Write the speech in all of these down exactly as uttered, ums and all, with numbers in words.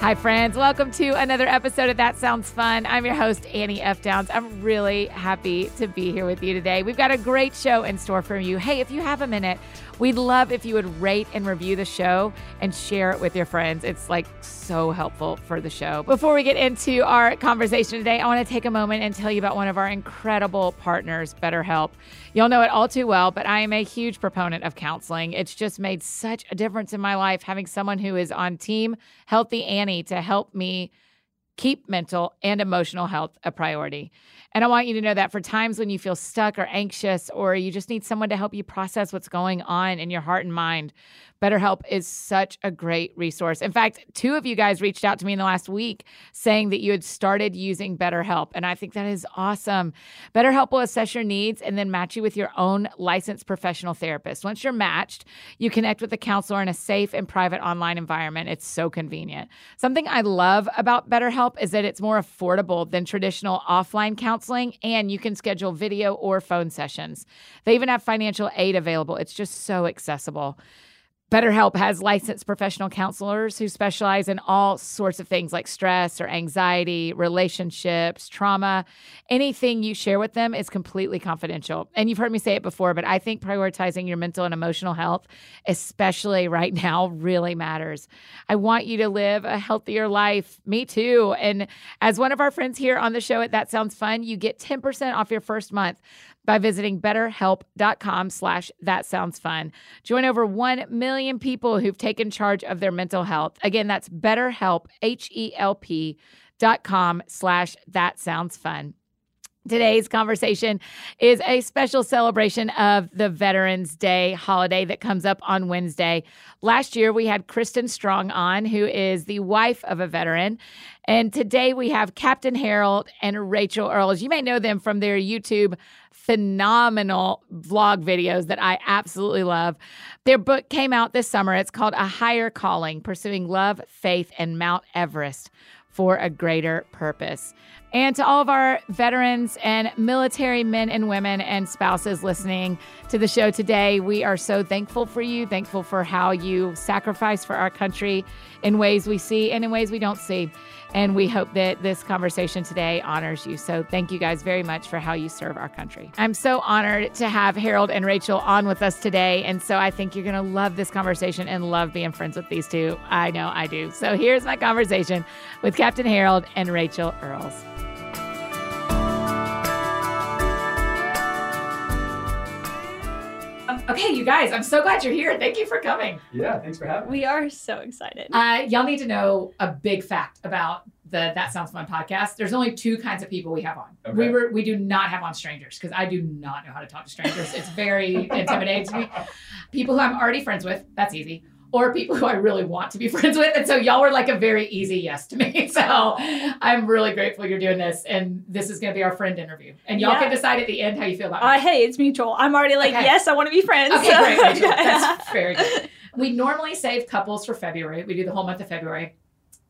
Hi, friends. Welcome to another episode of That Sounds Fun. I'm your host, Annie F. Downs. I'm really happy to be here with you today. We've got a great show in store for you. Hey, if you have a minute, we'd love if you would rate and review the show and share it with your friends. It's like so helpful for the show. Before we get into our conversation today, I want to take a moment and tell you about one of our incredible partners, BetterHelp. Y'all know it all too well, but I am a huge proponent of counseling. It's just made such a difference in my life having someone who is on Team Healthy Annie to help me keep mental and emotional health a priority. And I want you to know that for times when you feel stuck or anxious, or you just need someone to help you process what's going on in your heart and mind, BetterHelp is such a great resource. In fact, two of you guys reached out to me in the last week saying that you had started using BetterHelp, and I think that is awesome. BetterHelp will assess your needs and then match you with your own licensed professional therapist. Once you're matched, you connect with a counselor in a safe and private online environment. It's so convenient. Something I love about BetterHelp is that it's more affordable than traditional offline counseling, and you can schedule video or phone sessions. They even have financial aid available. It's just so accessible. BetterHelp has licensed professional counselors who specialize in all sorts of things like stress or anxiety, relationships, trauma. Anything you share with them is completely confidential. And you've heard me say it before, but I think prioritizing your mental and emotional health, especially right now, really matters. I want you to live a healthier life. Me too. And as one of our friends here on the show at That Sounds Fun, you get ten percent off your first month by visiting betterhelp.com slash that sounds fun. Join over one million people who've taken charge of their mental health. Again, that's betterhelp, H E L P dot com slash that sounds fun. Today's conversation is a special celebration of the Veterans Day holiday that comes up on Wednesday. Last year, we had Kristen Strong on, who is the wife of a veteran. And today we have Captain Harold and Rachel Earls. You may know them from their YouTube phenomenal vlog videos that I absolutely love. Their book came out this summer. It's called A Higher Calling, Pursuing Love, Faith, and Mount Everest for a Greater Purpose. And to all of our veterans and military men and women and spouses listening to the show today, we are so thankful for you, thankful for how you sacrifice for our country in ways we see and in ways we don't see. And we hope that this conversation today honors you. So thank you guys very much for how you serve our country. I'm so honored to have Harold and Rachel on with us today. And so I think you're going to love this conversation and love being friends with these two. I know I do. So here's my conversation with Captain Harold and Rachel Earls. Okay, you guys, I'm so glad you're here. Thank you for coming. Yeah, thanks for having me. We are so excited. Uh, y'all need to know a big fact about the That Sounds Fun podcast. There's only two kinds of people we have on. Okay. We were we do not have on strangers, because I do not know how to talk to strangers. It's very intimidating to me. People who I'm already friends with, that's easy. Or people who I really want to be friends with. And so y'all were like a very easy yes to me. So I'm really grateful you're doing this. And this is going to be our friend interview. And y'all yeah. can decide at the end how you feel about it. Uh, hey, it's mutual. I'm already like, okay. Yes, I want to be friends. Okay, so. Great, Rachel. That's very good. We normally save couples for February. We do the whole month of February.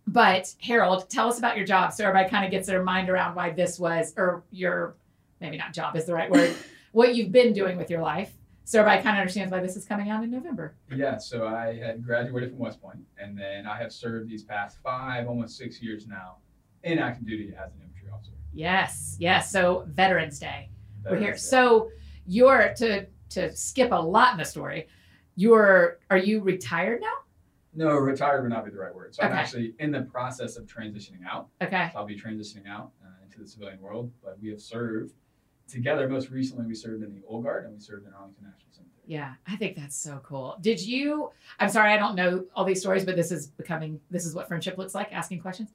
But Harold, tell us about your job so everybody kind of gets their mind around why this was, or your, maybe not job is the right word, what you've been doing with your life. So everybody kind of understands why this is coming out in November. Yeah, so I had graduated from West Point, and then I have served these past five, almost six years now in active duty as an infantry officer. Yes, yes. So Veterans Day, Veterans we're here. Day. So you're to to skip a lot in the story. You're are you retired now? No, retired would not be the right word. So okay. I'm actually in the process of transitioning out. Okay. So I'll be transitioning out uh, into the civilian world, but we have served. Together, most recently, we served in the Old Guard, and we served in Arlington National Cemetery. Yeah, I think that's so cool. Did you, I'm sorry, I don't know all these stories, but this is becoming, this is what friendship looks like, asking questions.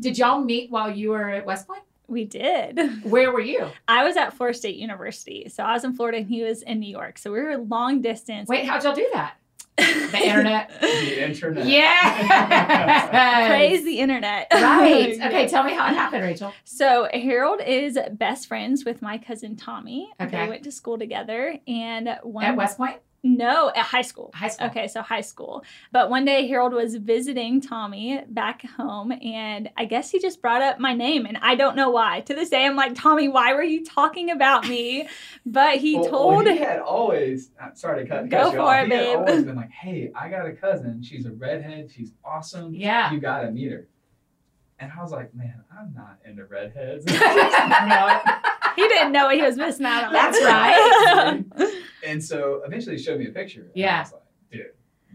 Did y'all meet while you were at West Point? We did. Where were you? I was at Florida State University. So I was in Florida, and he was in New York. So we were long distance. Wait, how'd y'all do that? The internet. The internet. Yeah. Praise the internet. Right. Okay, tell me how it happened, Rachel. So Harold is best friends with my cousin Tommy. Okay. They went to school together, and one at West Point? No, at high school. High school. Okay, so high school. But one day Harold was visiting Tommy back home, and I guess he just brought up my name, and I don't know why. To this day, I'm like, Tommy, why were you talking about me? But he well, told... Well, he had always... I'm sorry to cut, cut you off. Go for it, babe. He had always been like, hey, I got a cousin. She's a redhead. She's awesome. Yeah. You got to meet her. And I was like, man, I'm not into redheads. not... He didn't know what he was missing out on. That's right. And so eventually he showed me a picture. Yeah. I was like, dude,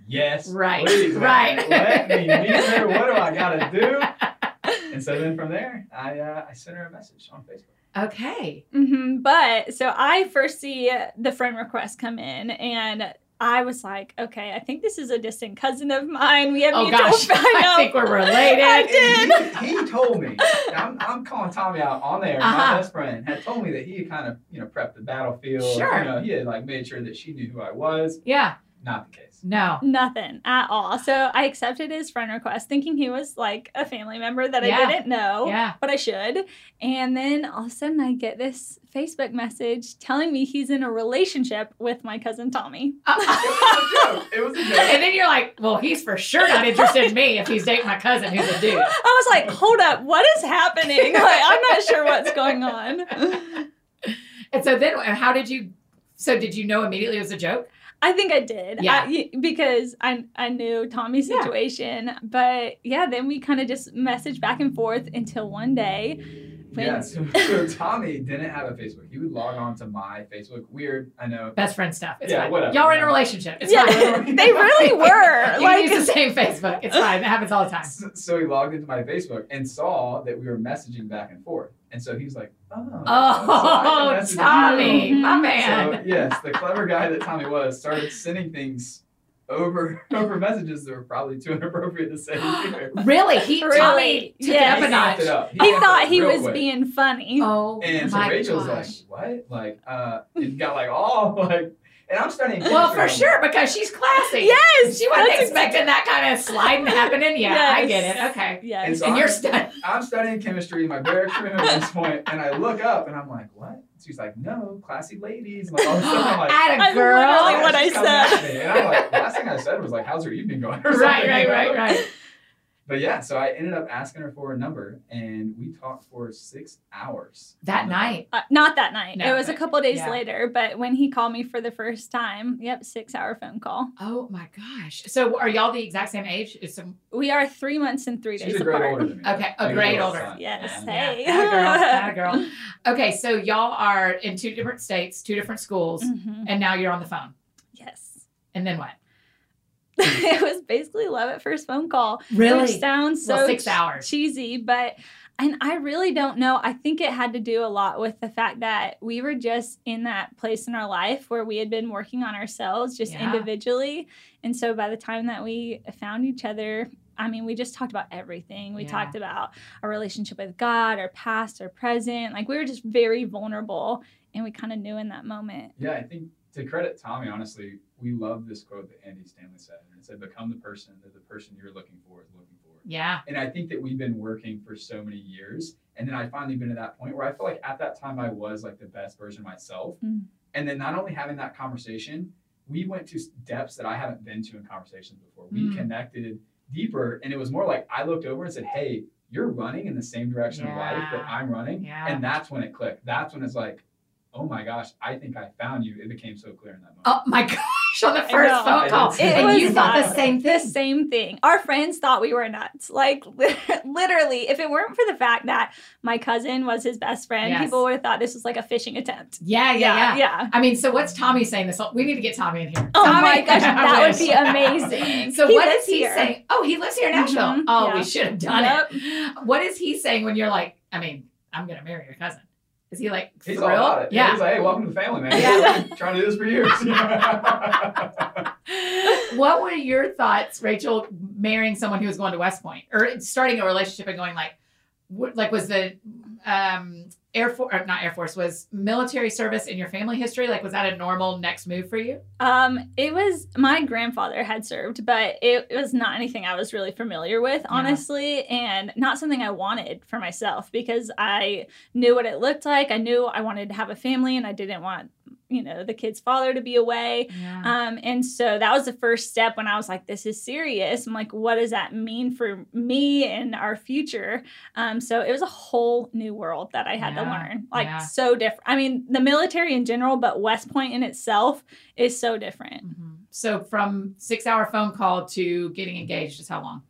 yes. Right. Please, right. Let me meet her. What do I got to do? And so then from there, I uh, I sent her a message on Facebook. Okay. Mm-hmm. But so I first see the friend request come in, and I was like, okay, I think this is a distant cousin of mine. We have oh, mutual gosh. I think we're related. I did. He, he told me. I'm, I'm calling Tommy out on there. Uh-huh. My best friend had told me that he had kind of, you know, prepped the battlefield. Sure. You know, he had like made sure that she knew who I was. Yeah. Not the case. No. Nothing at all. So I accepted his friend request thinking he was like a family member that yeah. I didn't know, yeah. but I should. And then all of a sudden I get this Facebook message telling me he's in a relationship with my cousin Tommy. Uh, it was a joke. It was a joke. And then you're like, well, he's for sure not interested in me if he's dating my cousin who's a dude. I was like, hold up. What is happening? Like, I'm not sure what's going on. And so then how did you, so did you know immediately it was a joke? I think I did yeah. I, because I I knew Tommy's situation. Yeah. But yeah, then we kind of just messaged back and forth until one day. When... Yeah, so, so Tommy didn't have a Facebook. He would log on to my Facebook. Weird, I know. Best friend stuff. It's yeah, fine. Whatever. Y'all are in a relationship. It's yeah, fine. They really were. You like... use the same Facebook. It's fine. It happens all the time. So, so he logged into my Facebook and saw that we were messaging back and forth. And so he's like, oh, oh so Tommy, you. My man. So, yes, the clever guy that Tommy was started sending things over over messages that were probably too inappropriate to say. Really? He really Tommy took yes. it up a notch. It up. He, he thought he was quick. Being funny. Oh, and so my Rachel's gosh. Like, what? Like, uh, it got like all like. And I'm starting to Well, for them. Sure, because she's classy. Yes. She wasn't expecting exactly. that kind of sliding happening. Yeah, yes. I get it. Okay. Yes. And, so and I'm, you're studying. I'm studying chemistry in my barracks room at this point, and I look up, and I'm like, what? She's like, no, classy ladies. Like, all of a sudden, I'm like, at a girl. That's literally what I said. And I'm like, last thing I said was like, how's her evening going? Or right, right, right, look. Right. But yeah, so I ended up asking her for a number, and we talked for six hours. That night? Uh, not that night. No. It was a couple of days yeah. later, but when he called me for the first time, yep, six-hour phone call. Oh, my gosh. So are y'all the exact same age? Some... We are three months and three days apart. She's a grade apart. Older than me. Okay, a, a grade older. Son. Yes, yeah. Hey. Yeah. Girl, girl. Okay, so y'all are in two different states, two different schools, mm-hmm. and now you're on the phone. Yes. And then what? It was basically love at first phone call. Really? Which sounds so well, six hours. Cheesy, but, and I really don't know. I think it had to do a lot with the fact that we were just in that place in our life where we had been working on ourselves just yeah. individually. And so by the time that we found each other, I mean, we just talked about everything. We yeah. talked about our relationship with God, our past, our present. Like we were just very vulnerable and we kind of knew in that moment. Yeah, I think to credit Tommy, honestly, we love this quote that Andy Stanley said. And it said, become the person that the person you're looking for is looking for. Yeah. And I think that we've been working for so many years. And then I finally been to that point where I feel like at that time I was like the best version of myself. Mm. And then not only having that conversation, we went to depths that I haven't been to in conversations before. We mm. connected deeper. And it was more like I looked over and said, hey, you're running in the same direction yeah. of life that I'm running. Yeah. And that's when it clicked. That's when it's like, oh my gosh, I think I found you. It became so clear in that moment. Oh my gosh, on the first phone call. It and you thought the same thing. Same thing. Our friends thought we were nuts. Like literally, if it weren't for the fact that my cousin was his best friend, yes. people would have thought this was like a phishing attempt. Yeah, yeah, yeah. yeah. I mean, so what's Tommy saying this? We need to get Tommy in here. Oh Tommy, my gosh, that would be amazing. So he what is he here. Saying? Oh, he lives here in Nashville. Mm-hmm. Oh, yeah. We should have done yep. it. What is he saying when you're like, I mean, I'm going to marry your cousin? Is he like he's thrilled? All about it. Yeah. He's like, hey, welcome to the family, man. Yeah. Trying to do this for years. What were your thoughts, Rachel, marrying someone who was going to West Point or starting a relationship and going like, what, like was the um, Air Force, or not Air Force, was military service in your family history? Like, was that a normal next move for you? Um, it was, my grandfather had served, but it, it was not anything I was really familiar with, honestly, yeah. and not something I wanted for myself because I knew what it looked like. I knew I wanted to have a family and I didn't want you know, the kid's father to be away. Yeah. Um, and so that was the first step when I was like, this is serious. I'm like, what does that mean for me and our future? Um, so it was a whole new world that I had yeah. to learn, like yeah. so different. I mean, the military in general, but West Point in itself is so different. Mm-hmm. So from six hour phone call to getting engaged is how long?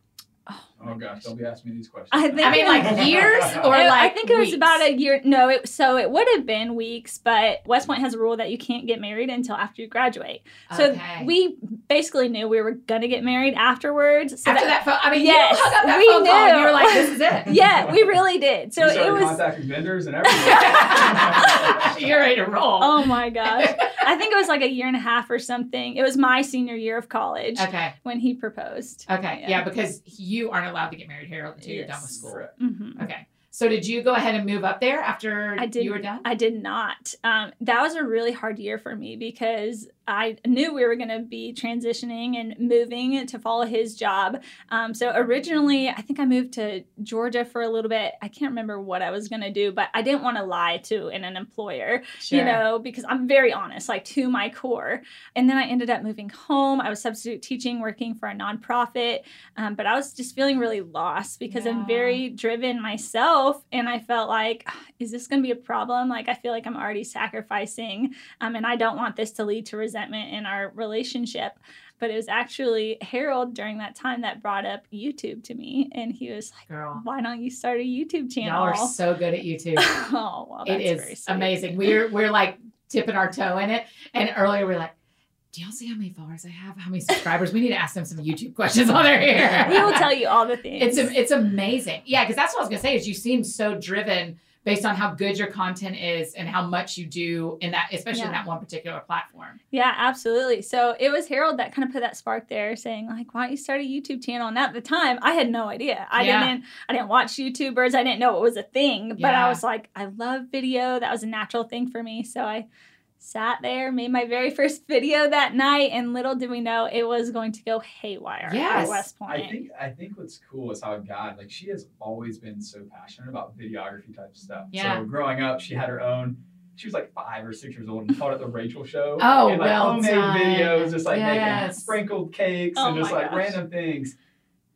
Oh, oh gosh, don't be asking me these questions. I, think, I mean, like years or it, like I think it weeks. was about a year. No, it, so it would have been weeks, but West Point has a rule that you can't get married until after you graduate. Okay. So we basically knew we were going to get married afterwards. So after that, that phone, I mean, yes, you hung up that we phone knew. Call and you were like, this is it. Yeah, we really did. So we started it was contacting vendors and everything. You're ready to roll. Oh my gosh. I think it was like a year and a half or something. It was my senior year of college okay. when he proposed. Okay. Yeah, yeah because you You aren't allowed to get married here until yes. you're done with school. Mm-hmm. Okay. So did you go ahead and move up there after I did, you were done? I did not. Um, that was a really hard year for me because I knew we were going to be transitioning and moving to follow his job. Um, so originally, I think I moved to Georgia for a little bit. I can't remember what I was going to do, but I didn't want to lie to an, an employer, sure. you know, because I'm very honest, like to my core. And then I ended up moving home. I was substitute teaching, working for a nonprofit. Um, but I was just feeling really lost because yeah. I'm very driven myself. And I felt like, is this going to be a problem? Like, I feel like I'm already sacrificing. Um, and I don't want this to lead to resentment. In our relationship. But it was actually Harold during that time that brought up YouTube to me. And he was like, girl, why don't you start a YouTube channel? Y'all are so good at YouTube. Oh, well, that's it is very sweet. Amazing. We're, we're like tipping our toe in it. And earlier we we're like, do y'all see how many followers I have? How many subscribers? We need to ask them some YouTube questions while they're here. We will tell you all the things. It's, it's amazing. Yeah. Cause that's what I was gonna say is you seem so driven based on how good your content is and how much you do in that, especially yeah. in that one particular platform. Yeah, absolutely. So it was Harold that kind of put that spark there saying like, why don't you start a YouTube channel? And at the time I had no idea. I yeah. didn't, I didn't watch YouTubers. I didn't know it was a thing, but yeah. I was like, I love video. That was a natural thing for me. So I sat there, made my very first video that night. And little did we know it was going to go haywire yes. at West Point. I think, I think what's cool is how God, like she has always been so passionate about videography type stuff. Yeah. So growing up, she had her own, she was like five or six years old and called it the Rachel Show. Oh, and like well homemade done. videos, just like yes. making sprinkled cakes oh and just like gosh. random things.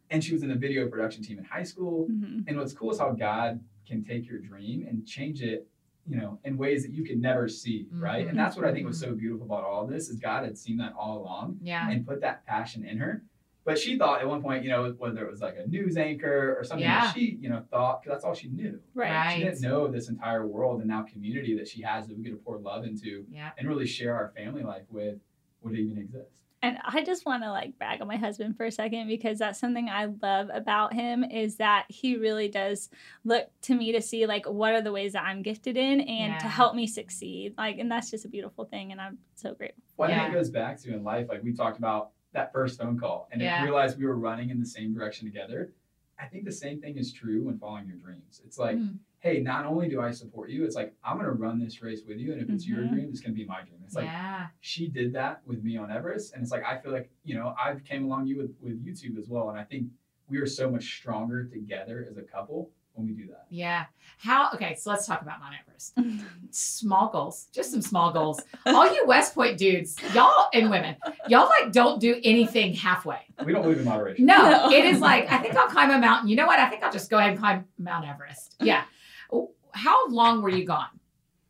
And she was in the video production team in high school. Mm-hmm. And what's cool is how God can take your dream and change it, you know, in ways that you could never see, right? Mm-hmm. And that's what I think was so beautiful about all of this is God had seen that all along yeah. and put that passion in her. But she thought at one point, you know, whether it was like a news anchor or something yeah. that she, you know, thought, because that's all she knew. Right. right. She didn't know this entire world and now community that she has that we get to pour love into yeah. and really share our family life with would even exist. And I just want to like brag on my husband for a second because that's something I love about him is that he really does look to me to see like what are the ways that I'm gifted in and yeah. to help me succeed. Like, and that's just a beautiful thing. And I'm so grateful. Well, I think it goes back to in life, like we talked about that first phone call and yeah. realized we were running in the same direction together. I think the same thing is true when following your dreams. It's like, mm. hey, not only do I support you, it's like, I'm going to run this race with you. And if it's mm-hmm. your dream, it's going to be my dream. It's yeah. like, she did that with me on Everest. And it's like, I feel like, you know, I've came along you with, with YouTube as well. And I think we are so much stronger together as a couple when we do that. Yeah. How, okay. So let's talk about Mount Everest. Small goals, just some small goals. All you West Point dudes, y'all and women, y'all like don't do anything halfway. We don't live in moderation. No, it is like, I think I'll climb a mountain. You know what? I think I'll just go ahead and climb Mount Everest. Yeah. How long were you gone?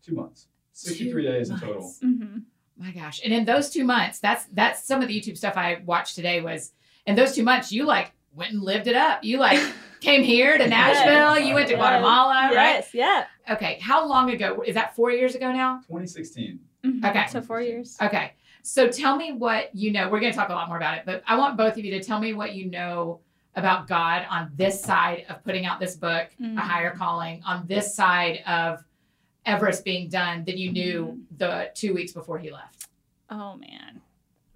Two months. sixty-three two days months. in total. Mm-hmm. My gosh. And in those two months, that's that's some of the YouTube stuff I watched today was, in those two months, you like went and lived it up. You like came here to Nashville. Yes. You went to Guatemala, yes. right? Yes, yeah. Okay. How long ago? Is that four years ago now? twenty sixteen. Mm-hmm. Okay. So four years. Okay. So tell me what you know. We're going to talk a lot more about it, but I want both of you to tell me what you know about God on this side of putting out this book, mm-hmm. A Higher Calling, on this side of Everest being done than you knew mm-hmm. the two weeks before he left. Oh man.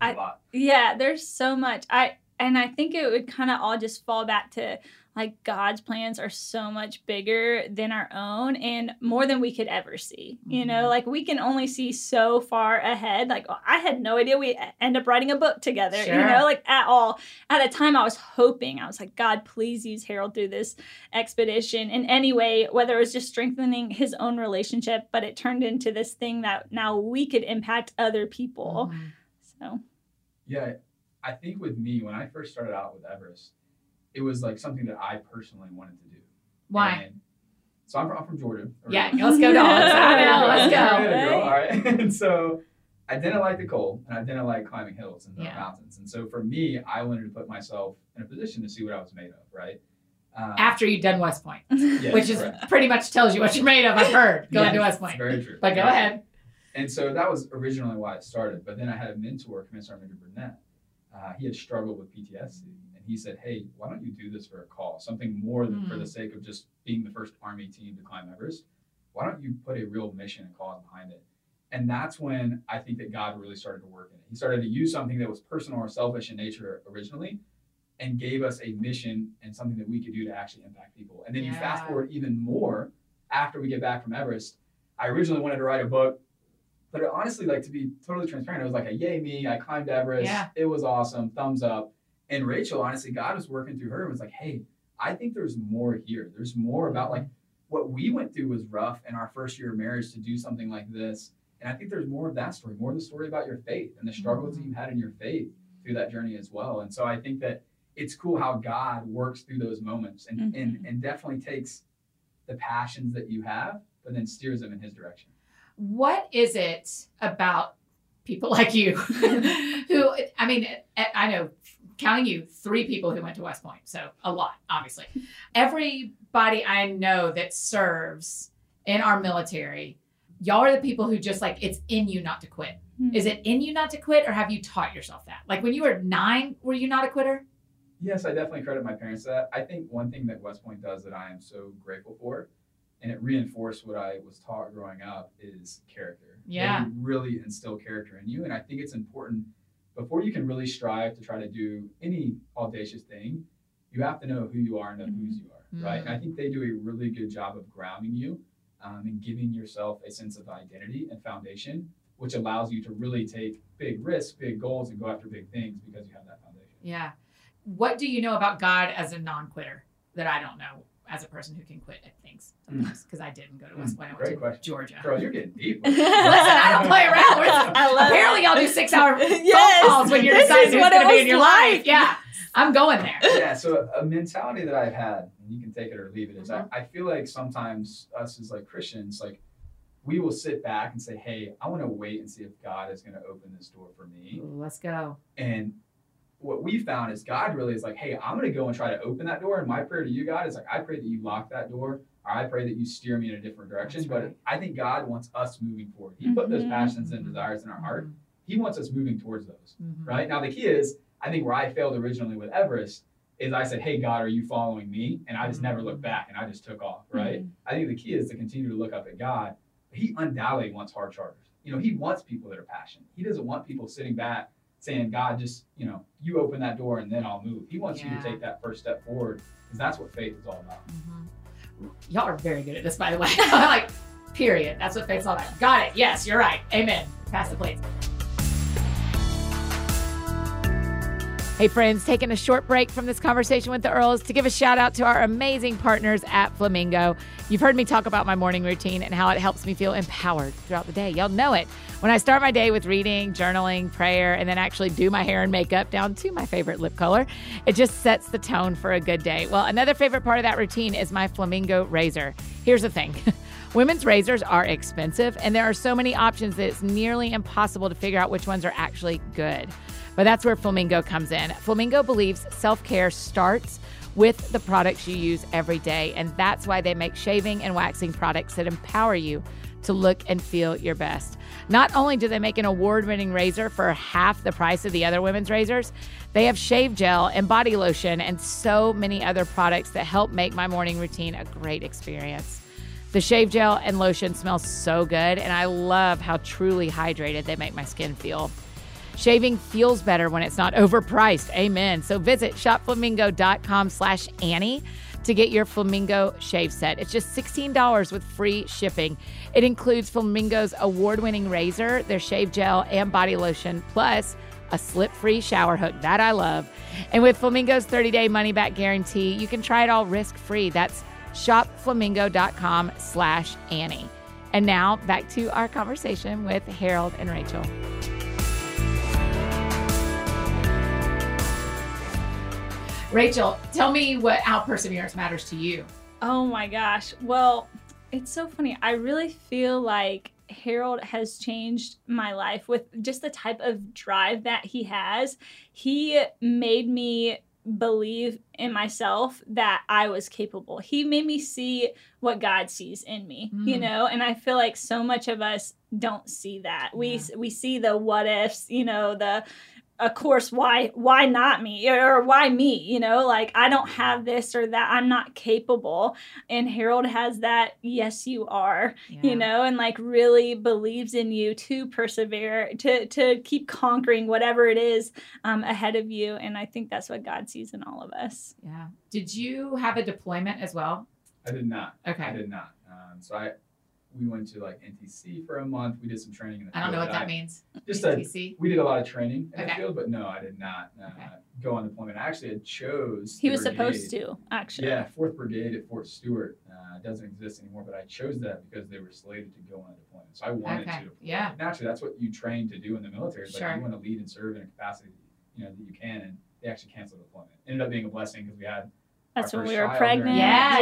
I, a lot. Yeah, there's so much. I, and I think it would kind of all just fall back to like God's plans are so much bigger than our own and more than we could ever see. You mm-hmm. know, like we can only see so far ahead. Like I had no idea we end up writing a book together, sure. you know, like at all. At a time I was hoping, I was like, God, please use Harold through this expedition in any way, whether it was just strengthening his own relationship, but it turned into this thing that now we could impact other people. Mm-hmm. So, yeah, I think with me, when I first started out with Everest, it was like something that I personally wanted to do. Why? And so I'm, I'm from Jordan. Yeah, let's go to Alabama. Let's go. All right. And so I didn't like the cold, and I didn't like climbing hills and the yeah. mountains. And so for me, I wanted to put myself in a position to see what I was made of, right? Um, After you'd done West Point, yes, which is correct. Pretty much tells you what you're made of. I've heard going yes, to West Point. Very true. But go yeah. ahead. And so that was originally why it started. But then I had a mentor, Command Sergeant Major Burnett. Uh, he had struggled with P T S D. And he said, hey, why don't you do this for a cause? Something more than mm. for the sake of just being the first Army team to climb Everest. Why don't you put a real mission and cause behind it? And that's when I think that God really started to work in it. He started to use something that was personal or selfish in nature originally and gave us a mission and something that we could do to actually impact people. And then yeah. you fast forward even more after we get back from Everest. I originally wanted to write a book. But honestly, like to be totally transparent, it was like a yay me, I climbed Everest. Yeah. It was awesome. Thumbs up. And Rachel, honestly, God was working through her and was like, hey, I think there's more here. There's more about like what we went through was rough in our first year of marriage to do something like this. And I think there's more of that story, more of the story about your faith and the struggles mm-hmm. that you had in your faith through that journey as well. And so I think that it's cool how God works through those moments and, mm-hmm. and, and definitely takes the passions that you have, but then steers them in his direction. What is it about people like you who, I mean, I know counting you, three people who went to West Point. So a lot, obviously. Everybody I know that serves in our military, y'all are the people who just like, it's in you not to quit. Mm-hmm. Is it in you not to quit or have you taught yourself that? Like when you were nine, were you not a quitter? Yes, I definitely credit my parents for that. I think one thing that West Point does that I am so grateful for, and it reinforced what I was taught growing up, is character. Yeah. They really instill character in you. And I think it's important before you can really strive to try to do any audacious thing, you have to know who you are and know mm-hmm. whose you are, right? Mm-hmm. And I think they do a really good job of grounding you um, and giving yourself a sense of identity and foundation, which allows you to really take big risks, big goals, and go after big things because you have that foundation. Yeah. What do you know about God as a non-quitter that I don't know? As a person who can quit at things sometimes, because I didn't go to West Point. I went to question. Georgia. Girl, you're getting deep. Listen, I don't play around. Apparently, y'all do six-hour yes, phone calls when you're deciding who's going to be in your like. life. Yeah, I'm going there. Yeah, so a mentality that I've had, and you can take it or leave it, is mm-hmm. I, I feel like sometimes us as like Christians, like we will sit back and say, hey, I want to wait and see if God is going to open this door for me. Ooh, let's go. And what we found is God really is like, hey, I'm going to go and try to open that door. And my prayer to you, God, is like, I pray that you lock that door. Or I pray that you steer me in a different direction. That's right. But I think God wants us moving forward. He mm-hmm. put those passions and desires in our heart. Mm-hmm. He wants us moving towards those, mm-hmm. right? Now, the key is, I think where I failed originally with Everest is I said, hey, God, are you following me? And I just mm-hmm. never looked back and I just took off, right? Mm-hmm. I think the key is to continue to look up at God. He undoubtedly wants hard chargers. You know, he wants people that are passionate. He doesn't want people sitting back saying, God, just, you know, you open that door and then I'll move. He wants yeah. you to take that first step forward because that's what faith is all about. Mm-hmm. Y'all are very good at this, by the way. Like, period. That's what faith's all about. Got it. Yes, you're right. Amen. Pass the plate. Hey friends, taking a short break from this conversation with the Earls to give a shout out to our amazing partners at Flamingo. You've heard me talk about my morning routine and how it helps me feel empowered throughout the day. Y'all know it. When I start my day with reading, journaling, prayer, and then actually do my hair and makeup down to my favorite lip color, it just sets the tone for a good day. Well, another favorite part of that routine is my Flamingo razor. Here's the thing. Women's razors are expensive and there are so many options that it's nearly impossible to figure out which ones are actually good. But that's where Flamingo comes in. Flamingo believes self-care starts with the products you use every day. And that's why they make shaving and waxing products that empower you to look and feel your best. Not only do they make an award-winning razor for half the price of the other women's razors, they have shave gel and body lotion and so many other products that help make my morning routine a great experience. The shave gel and lotion smell so good, and I love how truly hydrated they make my skin feel. Shaving feels better when it's not overpriced. Amen. So visit shop flamingo dot com slash Annie to get your Flamingo shave set. It's just sixteen dollars with free shipping. It includes Flamingo's award-winning razor, their shave gel, and body lotion, plus a slip-free shower hook. That I love. And with Flamingo's thirty-day money-back guarantee, you can try it all risk-free. That's shopflamingo.com slash Annie. And now, back to our conversation with Harold and Rachel. Rachel, tell me what how perseverance matters to you. Oh my gosh. Well, it's so funny. I really feel like Harold has changed my life with just the type of drive that he has. He made me believe in myself that I was capable. He made me see what God sees in me, mm. you know, and I feel like so much of us don't see that. Yeah. We we see the what ifs, you know, the, of course, why, why not me or why me, you know, like I don't have this or that, I'm not capable. And Harold has that, yes, you are, yeah. you know, and like really believes in you to persevere, to, to keep conquering whatever it is um, ahead of you. And I think that's what God sees in all of us. Yeah. Did you have a deployment as well? I did not. Okay. I did not. Um, so I, we went to like N T C for a month. We did some training in the field. I don't know what that I, means. Just N T C. A, we did a lot of training in okay. the field, but no, I did not uh, okay. go on deployment. I actually had chose. He was brigade. supposed to actually. Yeah, Fourth Brigade at Fort Stewart uh, doesn't exist anymore, but I chose that because they were slated to go on a deployment. So I wanted okay. to. Deploy. Yeah. Naturally, that's what you train to do in the military. Sure. Like you want to lead and serve in a capacity, you know, that you can. And they actually canceled deployment. It ended up being a blessing because we had. That's when we were pregnant. Yeah, yes.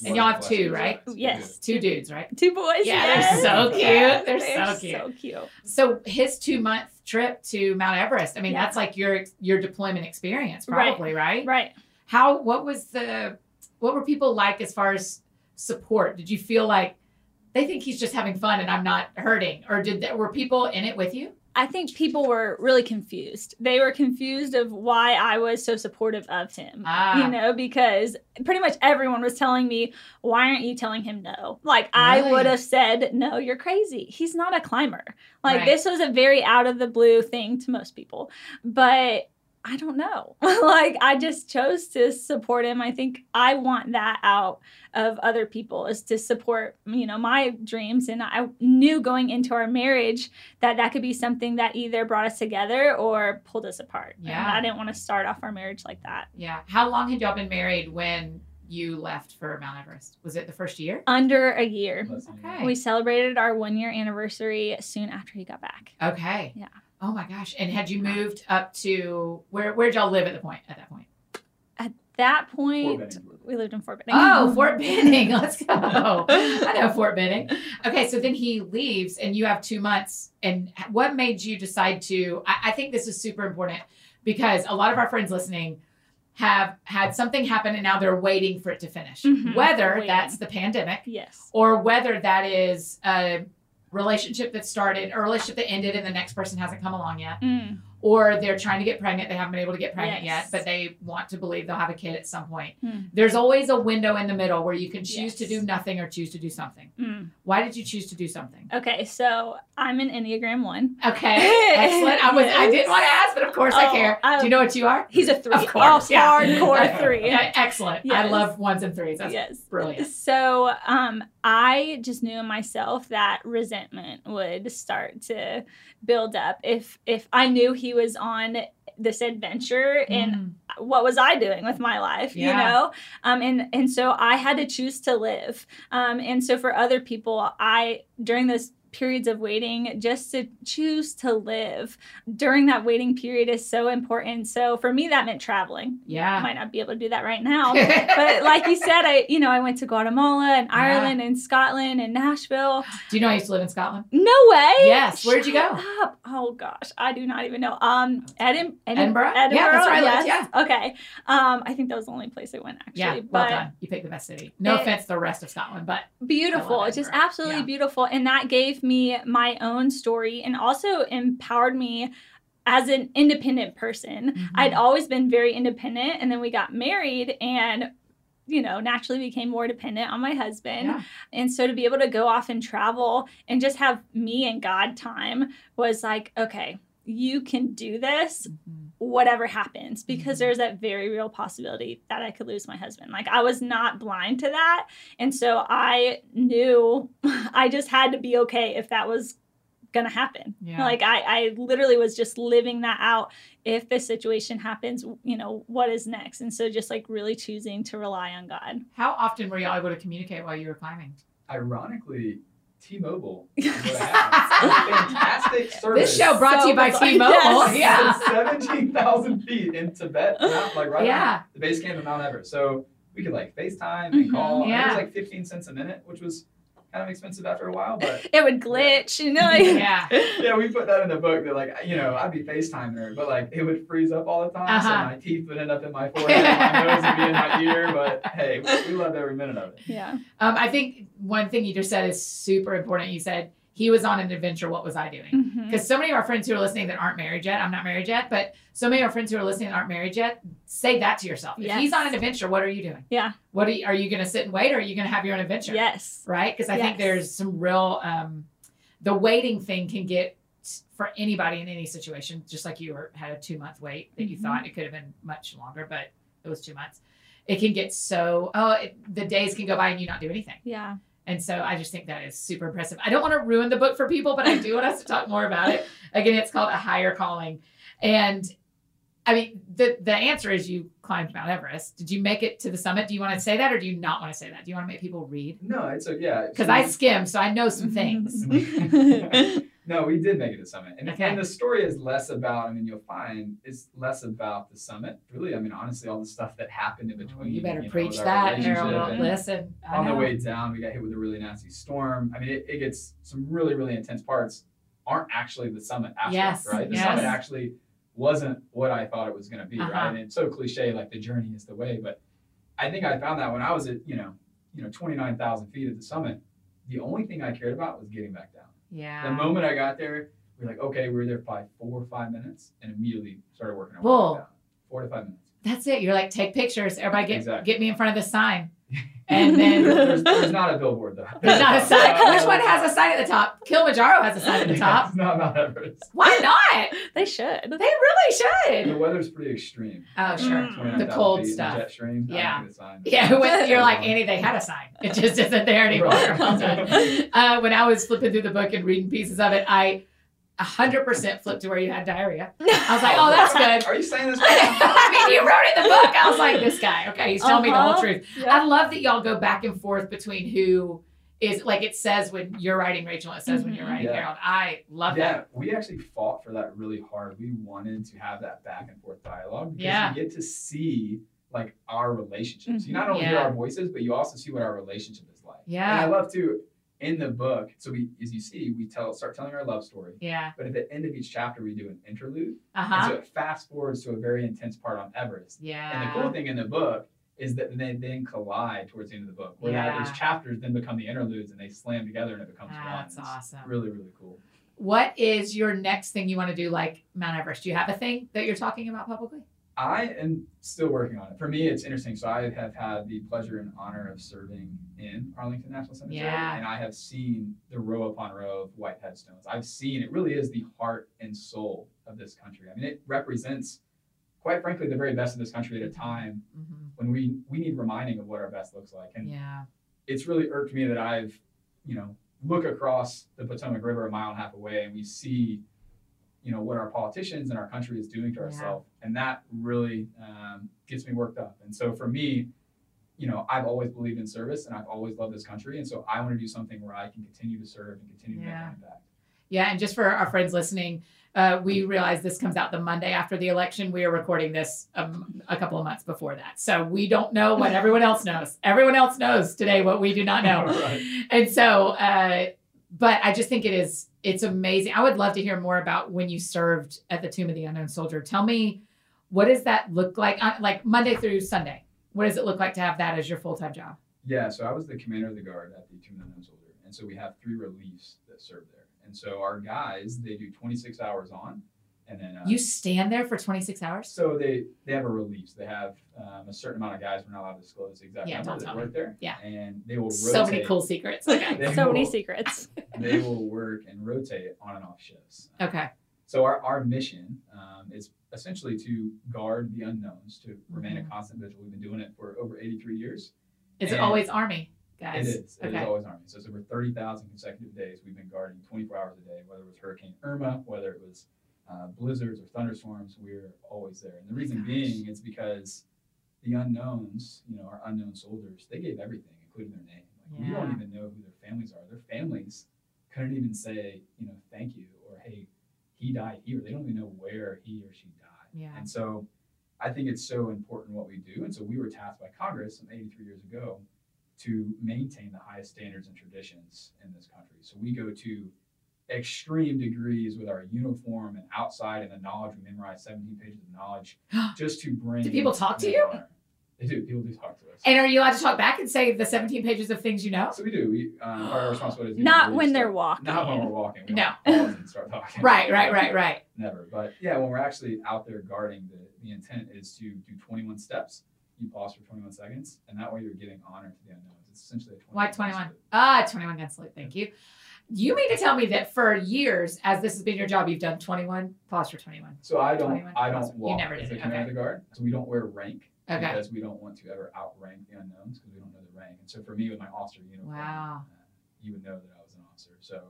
yes. And y'all have two, right? Yes. Two dudes, right? Two boys. Yeah, yes. they're so cute. Yes. They're, they're so cute. so cute. So his two-month trip to Mount Everest, I mean, yeah. that's like your your deployment experience probably, right? Right. right. How, what was the, what were people like as far as support? Did you feel like they think he's just having fun and I'm not hurting? Or did there, were people in it with you? I think people were really confused. They were confused of why I was so supportive of him, ah. you know, because pretty much everyone was telling me, why aren't you telling him no? Like really? I would have said, no, you're crazy. He's not a climber. Like right. this was a very out of the blue thing to most people, but I don't know. Like I just chose to support him. I think I want that out of other people is to support, you know, my dreams. And I knew going into our marriage that that could be something that either brought us together or pulled us apart. Yeah. And I didn't want to start off our marriage like that. Yeah. How long had y'all been married when you left for Mount Everest? Was it the first year? Under a year. Okay. We celebrated our one year anniversary soon after he got back. Okay. Yeah. Oh my gosh. And had you moved up to where, where'd y'all live at the point, at that point? At that point, we lived in Fort Benning. Oh, Fort Benning. Let's go. I know Fort Benning. Okay. So then he leaves and you have two months. And what made you decide to, I, I think this is super important because a lot of our friends listening have had something happen and now they're waiting for it to finish, mm-hmm. whether that's the pandemic yes, or whether that is a relationship that started or relationship that ended and the next person hasn't come along yet, mm. or they're trying to get pregnant. They haven't been able to get pregnant yes. yet, but they want to believe they'll have a kid at some point. Mm. There's always a window in the middle where you can choose yes. to do nothing or choose to do something. Mm. Why did you choose to do something? Okay. So I'm an Enneagram one. Okay. Excellent. I was, yes. I didn't want to ask, but of course oh, I care. I, do you know what you are? He's a three. Of course. Oh, yeah. Hardcore three. Okay. Excellent. Yes. I love ones and threes. That's yes. brilliant. So, um, I just knew in myself that resentment would start to build up if if I knew he was on this adventure and mm. what was I doing with my life, yeah. you know? Um, and, and so I had to choose to live. Um, and so for other people, I, during those periods of waiting, just to choose to live during that waiting period is so important. So for me, that meant traveling. Yeah. I might not be able to do that right now, but like you said, I, you know, I went to Guatemala and Ireland yeah. and Scotland and Nashville. Do you know I used to live in Scotland? No way. Yes. Where'd you go? Up. Oh gosh. I do not even know. Um, Edin- Edinburgh. Edinburgh. Edinburgh. Yeah, that's where yes. I lived. Yeah. Okay. Um, I think that was the only place I went actually. Yeah. Well but done. You picked the best city. No it, offense to the rest of Scotland, but beautiful. Just absolutely yeah. beautiful. And that gave me my own story and also empowered me as an independent person. Mm-hmm. I'd always been very independent and then we got married and, you know, naturally became more dependent on my husband. Yeah. And so to be able to go off and travel and just have me and God time was like, okay, you can do this. Mm-hmm. whatever happens, because there's that very real possibility that I could lose my husband. Like, I was not blind to that. And so I knew I just had to be okay if that was going to happen. Yeah. Like, I, I literally was just living that out. If this situation happens, you know, what is next? And so just like really choosing to rely on God. How often were you able to communicate while you were climbing? Ironically, T-Mobile. Fantastic service. This show brought so to you by T-Mobile. Yes. Yeah. seventeen thousand feet in Tibet, like right yeah. the base camp of Mount Everest. So we could like FaceTime and mm-hmm. call. Yeah. And it was like fifteen cents a minute, which was kind of expensive after a while, but it would glitch, yeah. you know. Yeah. Yeah, we put that in the book that, like, you know, I'd be FaceTiming her, but like it would freeze up all the time. Uh-huh. So my teeth would end up in my forehead, my nose would be in my ear, but hey, we, we loved every minute of it. Yeah. Um, I think one thing you just said is super important. You said, he was on an adventure. What was I doing? Because mm-hmm. so many of our friends who are listening that aren't married yet, I'm not married yet, but so many of our friends who are listening that aren't married yet, say that to yourself. Yes. If he's on an adventure, what are you doing? Yeah. What are you, are you going to sit and wait, or are you going to have your own adventure? Yes. Right? Because I yes. think there's some real, um, the waiting thing can get for anybody in any situation, just like you were, had a two month wait that mm-hmm. you thought it could have been much longer, but it was two months. It can get so, oh, it, the days can go by and you not do anything. Yeah. And so I just think that is super impressive. I don't want to ruin the book for people, but I do want us to talk more about it. Again, it's called A Higher Calling. And I mean, the, the answer is you climbed Mount Everest. Did you make it to the summit? Do you want to say that, or do you not want to say that? Do you want to make people read? No, it's a, yeah. Because I skimmed, so I know some things. No, we did make it to summit. And, okay. and the story is less about, I mean, you'll find it's less about the summit. Really, I mean, honestly, all the stuff that happened in between. You better you know, preach that, Harold. Won't listen. On the way down, we got hit with a really nasty storm. I mean, it, it gets some really, really intense parts aren't actually the summit after, yes. right? The yes. summit actually wasn't what I thought it was going to be, uh-huh. right? And it's so cliche, like the journey is the way. But I think I found that when I was at, you know, you know, twenty-nine thousand feet at the summit, the only thing I cared about was getting back down. Yeah. The moment I got there, we were like, okay, we were there for like four or five minutes and immediately started working our way down. Four to five minutes. That's it. You're like, take pictures. Everybody get exactly. get me in front of the sign. And then there's, there's not a billboard though. There's not a sign. Uh, Which one has a sign at the top? Kilimanjaro has a sign at the top. Yeah, it's not Mount Everest. Why not? They should. They really should. The weather's pretty extreme. Oh, sure. Mm. The cold stuff. Jet stream. Yeah. Sign. Yeah. When you're like, Annie, they had a sign. It just isn't there anymore. uh, when I was flipping through the book and reading pieces of it, I one hundred percent flipped to where you had diarrhea. I was like, oh, that's good. Are you saying this? I mean, you wrote it in the book. I was like, this guy. Okay, he's telling uh-huh. me the whole truth. Yeah. I love that y'all go back and forth between who is, like it says when you're writing Rachel, it says mm-hmm. when you're writing yeah. Harold. I love yeah, that. Yeah, we actually fought for that really hard. We wanted to have that back and forth dialogue because yeah. you get to see like our relationships. Mm-hmm. You not only yeah. hear our voices, but you also see what our relationship is like. Yeah. And I love to... in the book, so we, as you see, we tell start telling our love story. Yeah. But at the end of each chapter, we do an interlude. Uh-huh. And so it fast forwards to a very intense part on Everest. Yeah. And the cool thing in the book is that they then collide towards the end of the book. Where yeah. those chapters then become the interludes and they slam together and it becomes one. That's awesome. Really, really cool. What is your next thing you want to do, like Mount Everest? Do you have a thing that you're talking about publicly? I am still working on it. For me, it's interesting. So I have had the pleasure and honor of serving in Arlington National Cemetery, yeah. and I have seen the row upon row of white headstones. I've seen, it really is the heart and soul of this country. I mean, it represents, quite frankly, the very best of this country at a time mm-hmm. when we, we need reminding of what our best looks like. And yeah. it's really irked me that I've, you know, look across the Potomac River a mile and a half away, and we see you know, what our politicians and our country is doing to yeah. ourselves. And that really um, gets me worked up. And so for me, you know, I've always believed in service and I've always loved this country. And so I want to do something where I can continue to serve and continue yeah. to make an impact. Yeah. And just for our friends listening, uh, we realize this comes out the Monday after the election. We are recording this um, a couple of months before that. So we don't know what everyone else knows. Everyone else knows today what we do not know. Right. And so, uh, but I just think it is, it's amazing. I would love to hear more about when you served at the Tomb of the Unknown Soldier. Tell me, what does that look like? Uh, like Monday through Sunday, what does it look like to have that as your full-time job? Yeah, so I was the commander of the guard at the Tomb of the Unknown Soldier. And so we have three reliefs that serve there. And so our guys, they do twenty-six hours on. And then uh, you stand there for twenty-six hours? So they, they have a relief. They have um, a certain amount of guys. We're not allowed to disclose the exact yeah, number that work there. Yeah. And they will rotate. So many cool secrets. Okay. So will, many secrets. They will work and rotate on and off shifts. Okay. Um, so our, our mission um, is essentially to guard the unknowns, to remain mm-hmm. a constant vigil. We've been doing it for over eighty-three years. Is it always Army, guys? It is. Okay. It is always Army. So it's over thirty thousand consecutive days we've been guarding twenty-four hours a day, whether it was Hurricane Irma, whether it was uh, blizzards or thunderstorms, we're always there. And the reason Gosh. being, it's because the unknowns, you know, our unknown soldiers, they gave everything, including their name. Like, yeah. We don't even know who their families are. Their families couldn't even say, you know, thank you, or hey, he died here. They don't even know where he or she died. Yeah. And so I think it's so important what we do. And so we were tasked by Congress some eighty-three years ago to maintain the highest standards and traditions in this country. So we go to extreme degrees with our uniform and outside and the knowledge. We memorize seventeen pages of knowledge just to bring. Do people talk to you? Honor. They do. People do talk to us. And are you allowed to talk back and say the seventeen pages of things you know? So we do. We, um, our responsibility is not when they're walking. Not when we're walking. We no. And start talking. Right, right, right, right. Never. But yeah, when we're actually out there guarding, the, the intent is to do twenty-one steps. You pause for twenty-one seconds, and that way you're giving honor to the unknowns. It's essentially a twenty-one. Why twenty-one? Ah, twenty-one gun salute. Thank you. You mean to tell me that for years, as this has been your job, you've done twenty-one, pause for twenty-one. So I don't, twenty-one, I don't walk. You never did. As a commander okay. guard, so we don't wear rank. Okay. Because we don't want to ever outrank the unknowns because we don't know the rank. And so for me, with my officer uniform, wow. uh, you would know that I was an officer. So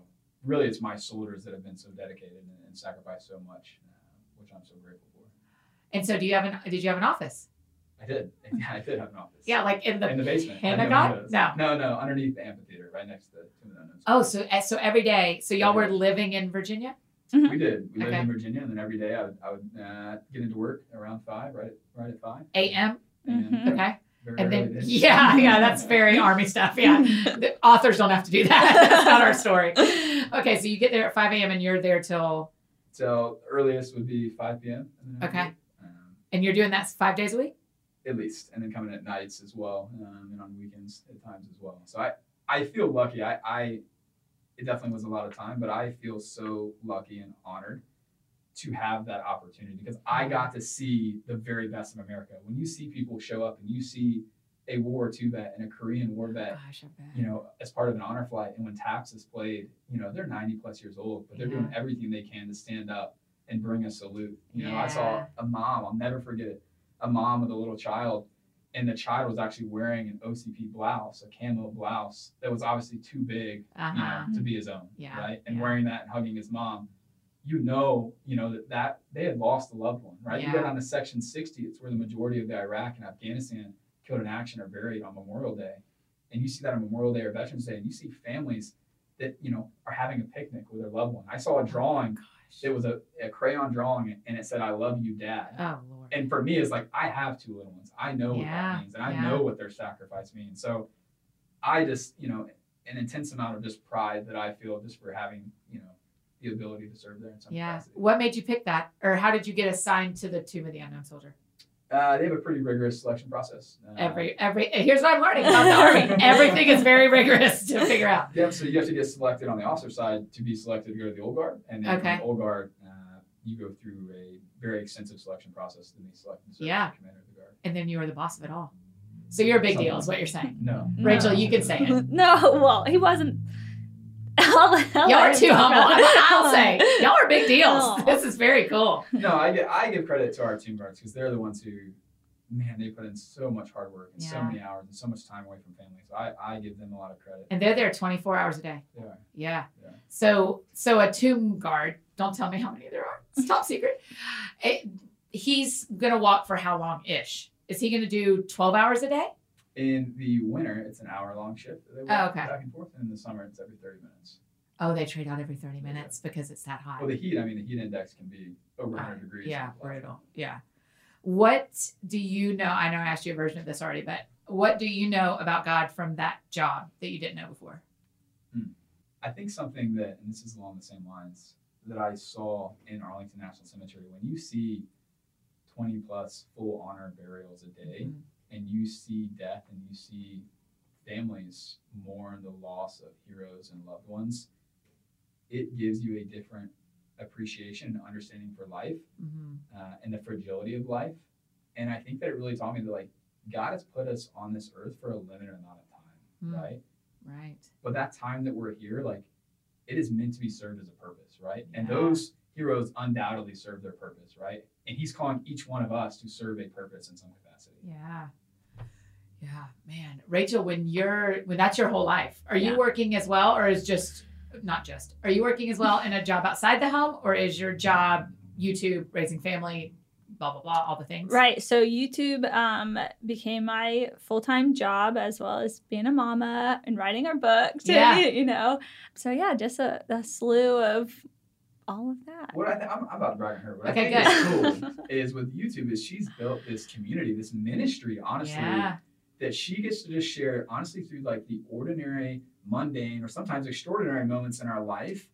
really, it's my soldiers that have been so dedicated and, and sacrificed so much, uh, which I'm so grateful for. And so, do you have an? Did you have an office? I did. Yeah, I did have an office. Yeah, like in the, in the basement. Pentagon? No. No, no, underneath the amphitheater, right next to the Tomb of the Unknown Soldier. Oh, so so every day. So y'all were living in Virginia? Mm-hmm. We did. We okay. lived in Virginia, and then every day I would, I would uh, get into work around five, right, right at five. A M? Mm-hmm. Okay. Very and then, yeah, yeah, that's very Army stuff. Yeah. The authors don't have to do that. That's not our story. Okay, so you get there at five A M and you're there till? Till earliest would be five P M Okay. Um, and you're doing that five days a week? At least, and then coming at nights as well, um, and on weekends at times as well. So I, I feel lucky. I, I, it definitely was a lot of time, but I feel so lucky and honored to have that opportunity because I got to see the very best of America. When you see people show up and you see a World War Two vet and a Korean War vet, Gosh, you know, as part of an honor flight, and when T A P S is played, you know, they're ninety plus years old, but they're yeah. doing everything they can to stand up and bring a salute. You know, yeah. I saw a mom. I'll never forget it. A mom with a little child, and the child was actually wearing an O C P blouse, a camo blouse that was obviously too big uh-huh. you know, to be his own, yeah. right? And yeah. wearing that and hugging his mom, you know, you know that, that they had lost a loved one, right? Yeah. You go down to Section sixty, it's where the majority of the Iraq and Afghanistan killed in action are buried on Memorial Day, and you see that on Memorial Day or Veterans Day, and you see families that you know are having a picnic with their loved one. I saw a drawing. Oh, it was a, a crayon drawing, and it said, "I love you, Dad." Oh, Lord. And for me, it's like, I have two little ones. I know yeah, what that means, and I yeah. know what their sacrifice means. So I just, you know, an intense amount of just pride that I feel just for having, you know, the ability to serve there in some yeah. capacity. What made you pick that? Or how did you get assigned to the Tomb of the Unknown Soldier? Uh, they have a pretty rigorous selection process. Uh, every, every, here's what I'm learning about the Army. Everything is very rigorous to figure out. Yeah, so you have to get selected on the officer side to be selected to go to the Old Guard. And then okay. from the Old Guard, uh, you go through a very extensive selection process to be selected to yeah. commander of the Guard. And then you are the boss of it all. So you're a big Something. deal is what you're saying. No. Rachel, no. you can say it. No, well, he wasn't. I'll, I'll Y'all are too humble. I'll say y'all are big deals. Oh. This is very cool. No, I give, I give credit to our team guards because they're the ones who, man, they put in so much hard work and yeah. so many hours and so much time away from family. So I, I give them a lot of credit. And they're there twenty-four hours a day. Yeah. Yeah. yeah. So so a tomb guard, don't tell me how many there are. It's top secret. It, he's going to walk for how long ish? Is he going to do twelve hours a day? In the winter, it's an hour-long shift. They walk oh, okay. back and forth, and in the summer, it's every thirty minutes. Oh, they trade out every thirty minutes yeah. because it's that hot. Well, the heat, I mean, the heat index can be over one hundred degrees. Yeah, brutal. Yeah. What do you know? I know I asked you a version of this already, but what do you know about God from that job that you didn't know before? Hmm. I think something that, and this is along the same lines, that I saw in Arlington National Cemetery, when you see twenty-plus full honor burials a day, mm-hmm. and you see death and you see families mourn the loss of heroes and loved ones, it gives you a different appreciation and understanding for life mm-hmm. uh, and the fragility of life. And I think that it really taught me that, like, God has put us on this earth for a limited amount of time, mm-hmm. right? Right. But that time that we're here, like, it is meant to be served as a purpose, right? Yeah. And those heroes undoubtedly serve their purpose, right? And he's calling each one of us to serve a purpose in some capacity. Yeah. Yeah, man. Rachel, when you're, when that's your whole life, are yeah. you working as well, or is just, not just, are you working as well in a job outside the home, or is your job YouTube, raising family, blah, blah, blah, all the things? Right. So YouTube um, became my full-time job, as well as being a mama and writing our book too, yeah. you know? So yeah, just a, a slew of all of that. What I th- I'm, I'm about to brag on her. What okay, I think good. is cool is with YouTube is she's built this community, this ministry, honestly, yeah. that she gets to just share honestly through like the ordinary, mundane, or sometimes extraordinary moments in our life,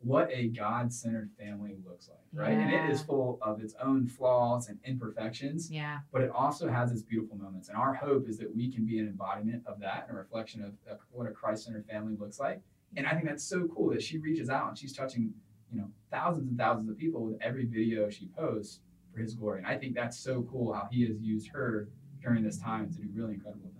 what a God-centered family looks like, right? Yeah. And it is full of its own flaws and imperfections, yeah. but it also has its beautiful moments. And our hope is that we can be an embodiment of that and a reflection of, of what a Christ-centered family looks like. And I think that's so cool that she reaches out and she's touching, you know, thousands and thousands of people with every video she posts for his glory. And I think that's so cool how he has used her during this time to do really incredible things.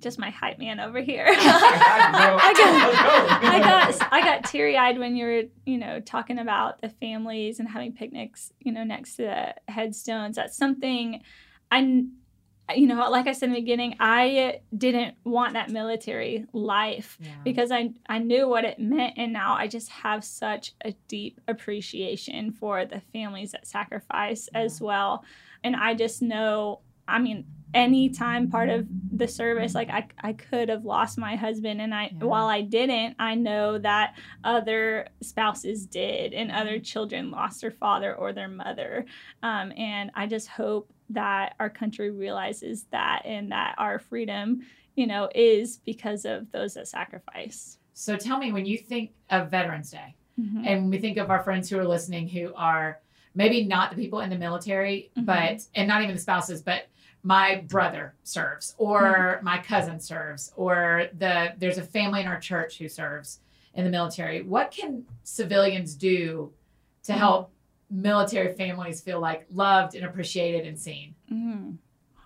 Just my hype man over here. I, got, I got I got teary-eyed when you were, you know, talking about the families and having picnics, you know, next to the headstones. That's something I, you know, like I said in the beginning, I didn't want that military life yeah. because I, I knew what it meant. And now I just have such a deep appreciation for the families that sacrifice yeah. as well. And I just know, I mean, any time part of the service, like I, I could have lost my husband, and I yeah. while I didn't, I know that other spouses did, and other children lost their father or their mother. Um, and I just hope that our country realizes that, and that our freedom, you know, is because of those that sacrifice. So tell me, when you think of Veterans Day, mm-hmm. and we think of our friends who are listening who are maybe not the people in the military, mm-hmm. but and not even the spouses, but my brother serves, or my cousin serves, or the there's a family in our church who serves in the military. What can civilians do to help military families feel like loved and appreciated and seen? Mm.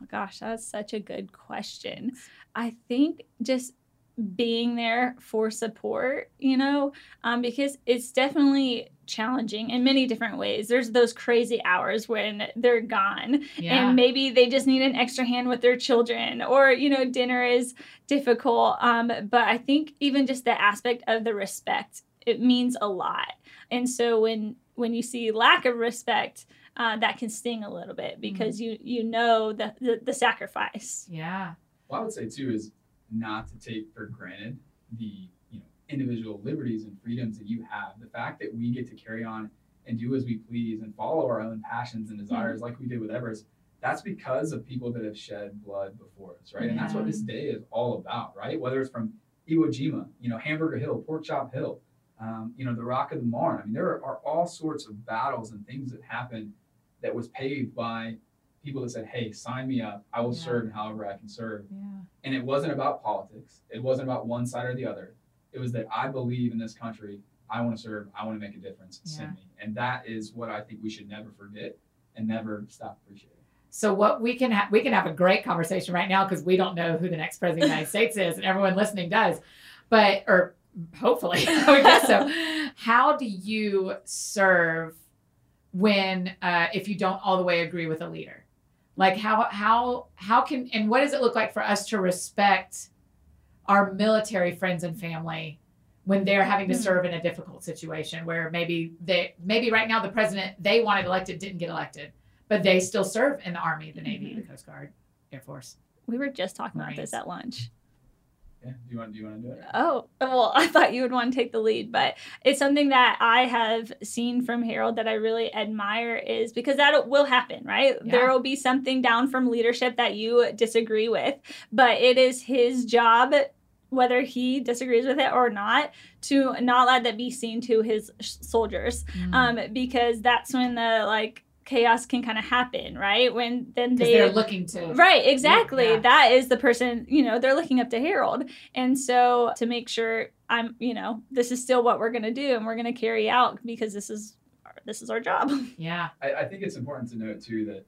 Oh gosh, that's such a good question. I think just being there for support, you know, um, because it's definitely challenging in many different ways. There's those crazy hours when they're gone yeah. and maybe they just need an extra hand with their children, or, you know, dinner is difficult. Um, but I think even just the aspect of the respect, it means a lot. And so when, when you see lack of respect, uh, that can sting a little bit, because mm-hmm. you, you know, the, the, the sacrifice. Yeah. Well, I would say too, is not to take for granted the individual liberties and freedoms that you have. The fact that we get to carry on and do as we please and follow our own passions and desires, mm-hmm. like we did with Everest, that's because of people that have shed blood before us, right? Yeah. And that's what this day is all about, right? Whether it's from Iwo Jima, you know, Hamburger Hill, Pork Chop Hill, um, you know, the Rock of the Marne. I mean, there are all sorts of battles and things that happened that was paved by people that said, hey, sign me up. I will yeah. serve however I can serve. Yeah. And it wasn't about politics. It wasn't about one side or the other. It was that I believe in this country, I want to serve, I want to make a difference, yeah. send me. And that is what I think we should never forget and never stop appreciating. So what we can ha- we can have a great conversation right now, because we don't know who the next president of the United States is, and everyone listening does, but, or hopefully, I would guess so. How do you serve when, uh, if you don't all the way agree with a leader? Like how, how, how can, and what does it look like for us to respect our military friends and family when they're having to serve in a difficult situation where maybe they, maybe right now the president they wanted elected didn't get elected, but they still serve in the Army, the Navy, mm-hmm. the Coast Guard, Air Force. We were just talking Marines. about this at lunch. Yeah. Do you want to do, you want to do it? Oh, well, I thought you would want to take the lead, but it's something that I have seen from Harold that I really admire, is because that will happen, right? Yeah. There will be something down from leadership that you disagree with, but it is his job, whether he disagrees with it or not, to not let that be seen to his soldiers, mm. um, because that's when the like chaos can kind of happen, right? When then they, they're looking to. Right, exactly. Yeah. That is the person, you know, they're looking up to Harold. And so to make sure I'm, you know, this is still what we're going to do and we're going to carry out, because this is, this is our job. Yeah. I, I think it's important to note too, that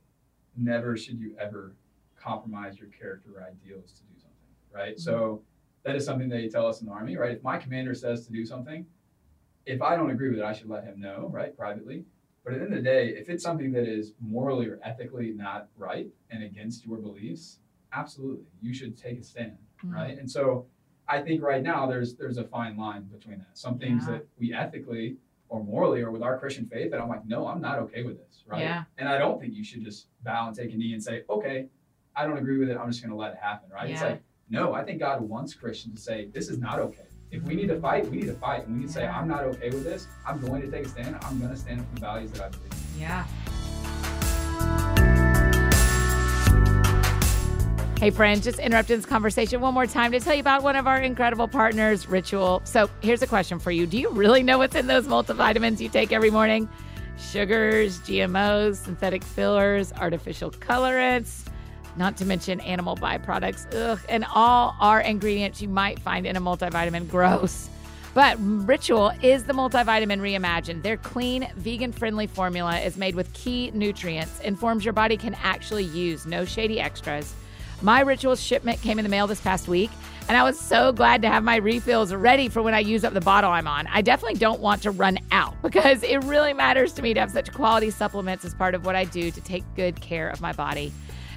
never should you ever compromise your character or ideals to do something, right? Mm-hmm. So that is something they tell us in the Army, right? If my commander says to do something, if I don't agree with it, I should let him know, right, privately. But at the end of the day, if it's something that is morally or ethically not right and against your beliefs, absolutely, you should take a stand, mm-hmm. right? And so I think right now there's there's a fine line between that. Some things yeah. that we ethically or morally or with our Christian faith that I'm like, no, I'm not okay with this, right? Yeah. And I don't think you should just bow and take a knee and say, okay, I don't agree with it, I'm just going to let it happen, right? Yeah. It's like, no, I think God wants Christians to say, this is not okay. If we need to fight, we need to fight. And we need to say, I'm not okay with this. I'm going to take a stand. I'm going to stand up for the values that I believe in. Yeah. Hey, friends, just interrupting this conversation one more time to tell you about one of our incredible partners, Ritual. So here's a question for you. Do you really know what's in those multivitamins you take every morning? Sugars, G M Os, synthetic fillers, artificial colorants, not to mention animal byproducts, ugh, and all are ingredients you might find in a multivitamin. Gross. But Ritual is the multivitamin reimagined. Their clean, vegan-friendly formula is made with key nutrients and forms your body can actually use. No shady extras. My Ritual shipment came in the mail this past week, and I was so glad to have my refills ready for when I use up the bottle I'm on. I definitely don't want to run out because it really matters to me to have such quality supplements as part of what I do to take good care of my body.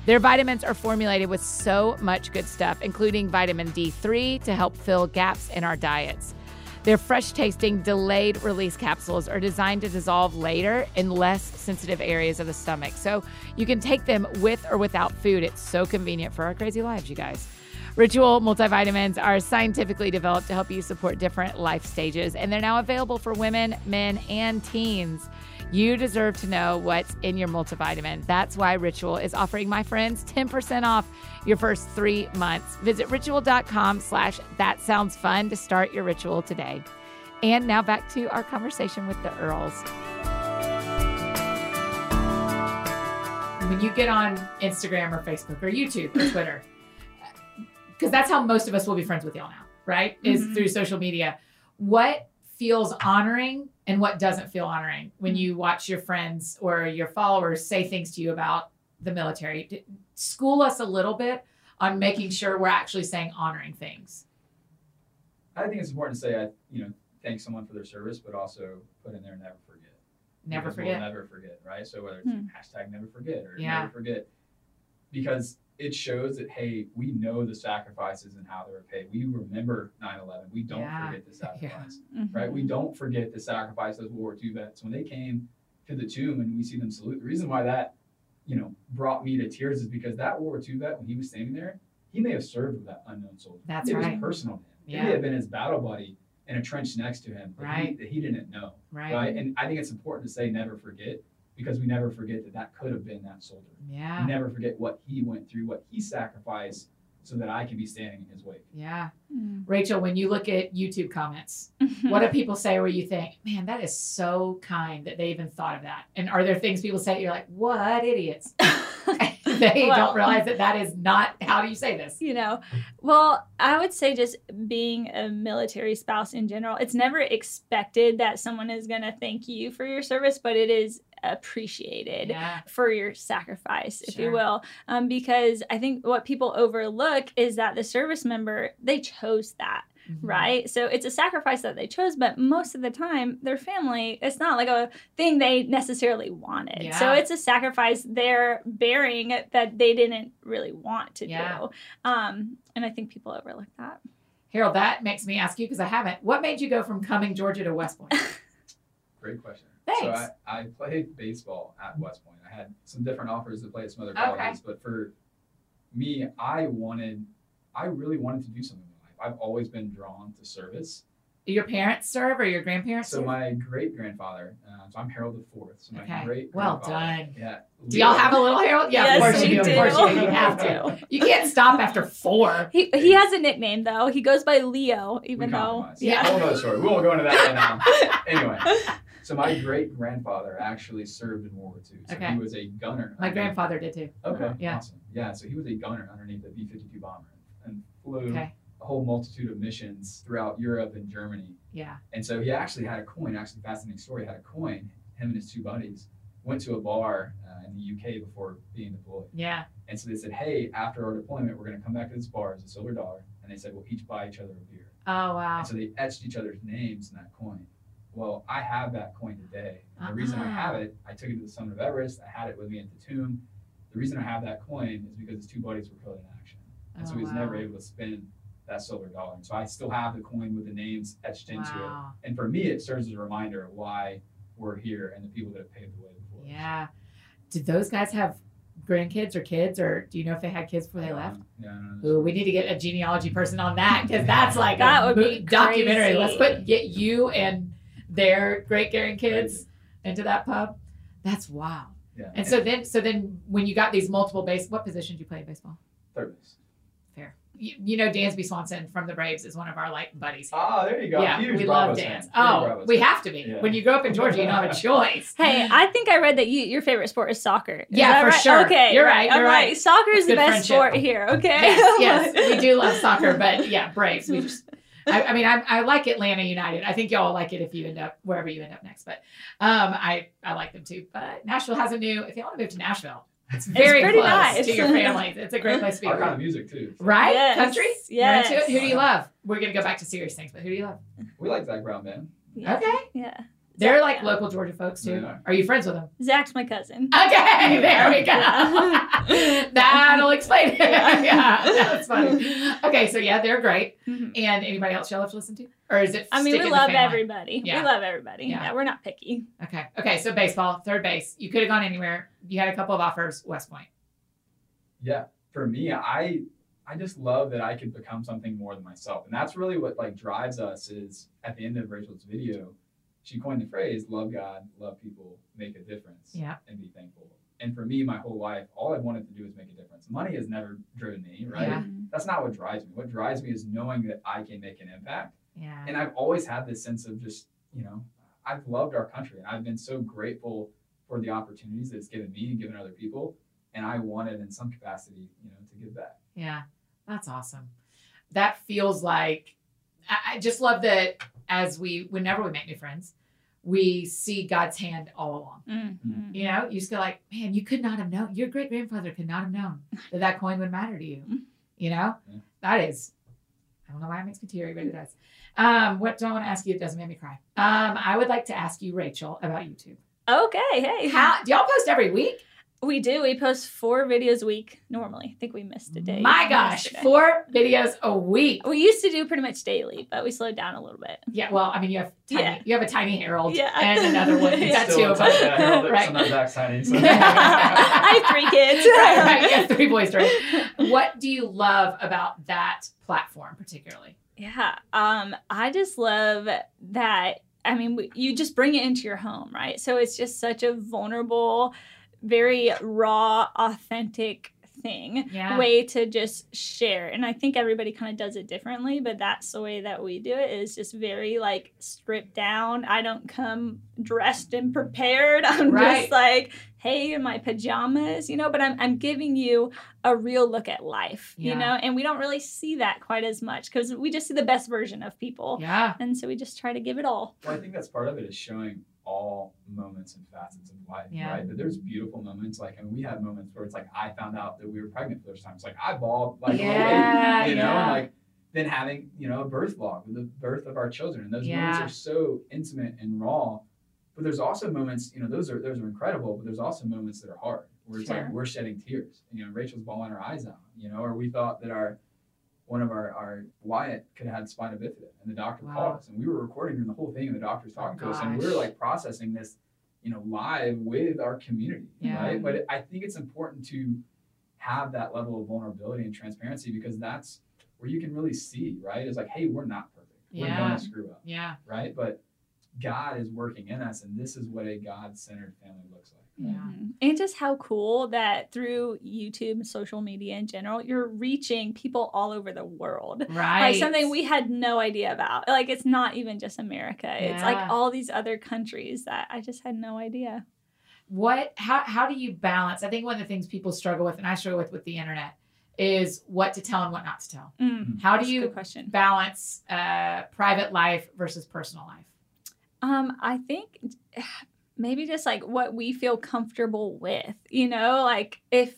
Their vitamins are formulated with so much good stuff, including vitamin D three to help fill gaps in our diets. Their fresh-tasting, delayed-release capsules are designed to dissolve later in less sensitive areas of the stomach, so you can take them with or without food. It's so convenient for our crazy lives, you guys. Ritual multivitamins are scientifically developed to help you support different life stages, and they're now available for women, men, and teens. You deserve to know what's in your multivitamin. That's why Ritual is offering my friends ten percent off your first three months. Visit ritual.com slash that sounds fun to start your Ritual today. And now back to our conversation with the Earls. When you get on Instagram or Facebook or YouTube or Twitter, because that's how most of us will be friends with y'all now, right? Is mm-hmm. through social media. What feels honoring and what doesn't feel honoring when you watch your friends or your followers say things to you about the military? School us a little bit on making sure we're actually saying honoring things. I think it's important to say, I, you know, thank someone for their service, but also put in there, never forget. Never because forget. We'll never forget, right? So whether it's hmm. hashtag never forget or yeah. never forget, because it shows that, hey, we know the sacrifices and how they were paid. We remember nine eleven. We don't yeah. forget the sacrifice, yeah. mm-hmm. right? We don't forget the sacrifice of those World War Two vets. When they came to the tomb and we see them salute, the reason why that, you know, brought me to tears is because that World War Two vet, when he was standing there, he may have served with that unknown soldier. That's it right. It was personal to him. Yeah. It may have been his battle buddy in a trench next to him that, right. he, that he didn't know, right. right? And I think it's important to say never forget, because we never forget that that could have been that soldier. Yeah. We never forget what he went through, what he sacrificed so that I can be standing in his wake. Yeah. Mm. Rachel, when you look at YouTube comments, what do people say where you think, man, that is so kind that they even thought of that? And are there things people say that you're like, what idiots? They well, don't realize that that is not, how do you say this? You know, well, I would say just being a military spouse in general, it's never expected that someone is going to thank you for your service, but it is appreciated yeah. for your sacrifice, if sure. you will. Um, because I think what people overlook is that the service member, they chose that. Mm-hmm. Right. So it's a sacrifice that they chose, but most of the time their family, it's not like a thing they necessarily wanted. Yeah. So it's a sacrifice they're bearing that they didn't really want to yeah. do. Um, and I think people overlook that. Harold, that makes me ask you, because I haven't, what made you go from Cumming, Georgia to West Point? Great question. Thanks. So I, I played baseball at West Point. I had some different offers to play at some other colleges, okay. but for me, I wanted, I really wanted to do something. I've always been drawn to service. Your parents serve or your grandparents? So serve? My great grandfather. Uh, so I'm Harold the Fourth. So my okay. great. Well done. Yeah. Do y'all have a little Harold? Yeah, yes, of course you do. do. Of course you do. You have to. You can't stop after four. He he has a nickname though. He goes by Leo, even we though. Yeah. Whole other story. We won't go into that right now. Anyway, so my great grandfather actually served in World War Two. So okay. he was a gunner. My grandfather did too. Okay. Yeah. Awesome. Yeah. So he was a gunner underneath the B fifty-two bomber and flew. Okay. A whole multitude of missions throughout Europe and Germany. Yeah. And so he actually had a coin, actually fascinating story, had a coin, him and his two buddies went to a bar uh, in the U K before being deployed. Yeah. And so they said, hey, after our deployment, we're gonna come back to this bar as a silver dollar. And they said, we'll each buy each other a beer. Oh, wow. And so they etched each other's names in that coin. Well, I have that coin today. And the reason I have it, I took it to the summit of Everest. I had it with me at the tomb. The reason I have that coin is because his two buddies were killed in action. And oh, so he was wow. never able to spend that silver dollar. And so I still have the coin with the names etched into wow. it. And for me, it serves as a reminder of why we're here and the people that have paved the way before. Yeah. Did those guys have grandkids or kids, or do you know if they had kids before they left? Yeah, Ooh, we need to get a genealogy person on that, because that's like that would be documentary. Crazy. Let's put get you and their great grandkids into that pub. That's wild. Yeah. And, and so then, so then, when you got these multiple base, what position did you play in baseball? Third base. Fair. You, you know, Dansby Swanson from the Braves is one of our like buddies here. Oh, there you go. Yeah, Huge we Bravo love Dan. Oh, Bravo we have to be. Yeah. When you grow up in Georgia, you don't have a choice. Hey, I think I read that you, your favorite sport is soccer. Is yeah, for right? sure. Okay, you're right. You're right. right. Soccer is Good the best friendship. sport here. Okay. Yes, yes, we do love soccer, but yeah, Braves. We just. I, I mean, I, I like Atlanta United. I think y'all will like it if you end up wherever you end up next. But um, I, I like them too. But Nashville has a new, if you want to move to Nashville, it's very it's close nice. to your family. It's a great place to be. Our kind of music too. So. Right? Yes. Country? Yes. You're into it? Who do you love? We're going to go back to serious things, but who do you love? We like Zach Brown Band. Yeah. Okay. Yeah. They're Zach, like yeah. local Georgia folks too. Yeah. Are you friends with them? Zach's my cousin. Okay, there we go. That'll explain it. Yeah, that's funny. Okay, so yeah, they're great. Mm-hmm. And anybody else y'all have to listen to? Or is it? I mean, we love everybody. Yeah. We love everybody. Yeah. yeah, we're not picky. Okay, okay. So baseball, third base. You could have gone anywhere. You had a couple of offers. West Point. Yeah, for me, I. I just love that I could become something more than myself, and that's really what like drives us. Is at the end of Rachel's video, she coined the phrase, love God, love people, make a difference, yeah. and be thankful. And for me, my whole life, all I wanted to do is make a difference. Money has never driven me, right? Yeah. That's not what drives me. What drives me is knowing that I can make an impact. Yeah. And I've always had this sense of just, you know, I've loved our country. And I've been so grateful for the opportunities that it's given me and given other people. And I wanted, in some capacity, you know, to give back. Yeah, that's awesome. That feels like, I just love that as we, whenever we make new friends, we see God's hand all along. Mm-hmm. You know, you just go like, man, you could not have known, your great grandfather could not have known that that coin would matter to you. You know, yeah. that is, I don't know why it makes me teary, but it does. Um, what do I want to ask you? It doesn't make me cry. Um, I would like to ask you, Rachel, about YouTube. Okay. Hey, how do y'all post every week? We do. We post four videos a week normally. I think we missed a day. My gosh, yesterday. Four videos a week. We used to do pretty much daily, but we slowed down a little bit. Yeah, well, I mean, you have tiny, yeah. you have a tiny Harold yeah. and another one. You got two of them. Right. Sometimes I'm tiny. So. I have three kids. Right, right. You have three boys, right? What do you love about that platform particularly? Yeah, um, I just love that. I mean, you just bring it into your home, right? So it's just such a vulnerable, very raw, authentic thing, yeah. way to just share. And I think everybody kind of does it differently, but that's the way that we do it, is just very like stripped down. I don't come dressed and prepared. I'm right. just like, hey, in my pajamas, you know, but I'm, I'm giving you a real look at life, yeah. you know, and we don't really see that quite as much because we just see the best version of people. Yeah. And so we just try to give it all. Well, I think that's part of it, is showing all moments and facets of life, yeah. right? But there's beautiful moments, like, and we had moments where it's like, I found out that we were pregnant for the first time. It's like, I bawled like yeah, a little baby, you know, yeah. and like then having, you know, a birth vlog with the birth of our children. And those yeah. moments are so intimate and raw, but there's also moments, you know, those are, those are incredible, but there's also moments that are hard where it's sure. like, we're shedding tears, you know, Rachel's bawling her eyes out, you know, or we thought that our, one of our, our Wyatt could have had spina bifida, and the doctor wow. called us, and we were recording during the whole thing, and the doctor's talking oh, to us, and we were like processing this, you know, live with our community, yeah. right? But I think it's important to have that level of vulnerability and transparency, because that's where you can really see, right? It's like, hey, we're not perfect. Yeah. We're going to screw up, yeah. right? But God is working in us, and this is what a God-centered family looks like. Yeah. Mm-hmm. And just how cool that through YouTube and social media in general, you're reaching people all over the world. Right. Like something we had no idea about. Like it's not even just America. Yeah. It's like all these other countries that I just had no idea. What, how, how do you balance? I think one of the things people struggle with, and I struggle with with the internet, is what to tell and what not to tell. Mm-hmm. How do you balance uh, private life versus personal life? Um, I think... maybe just like what we feel comfortable with, you know, like if,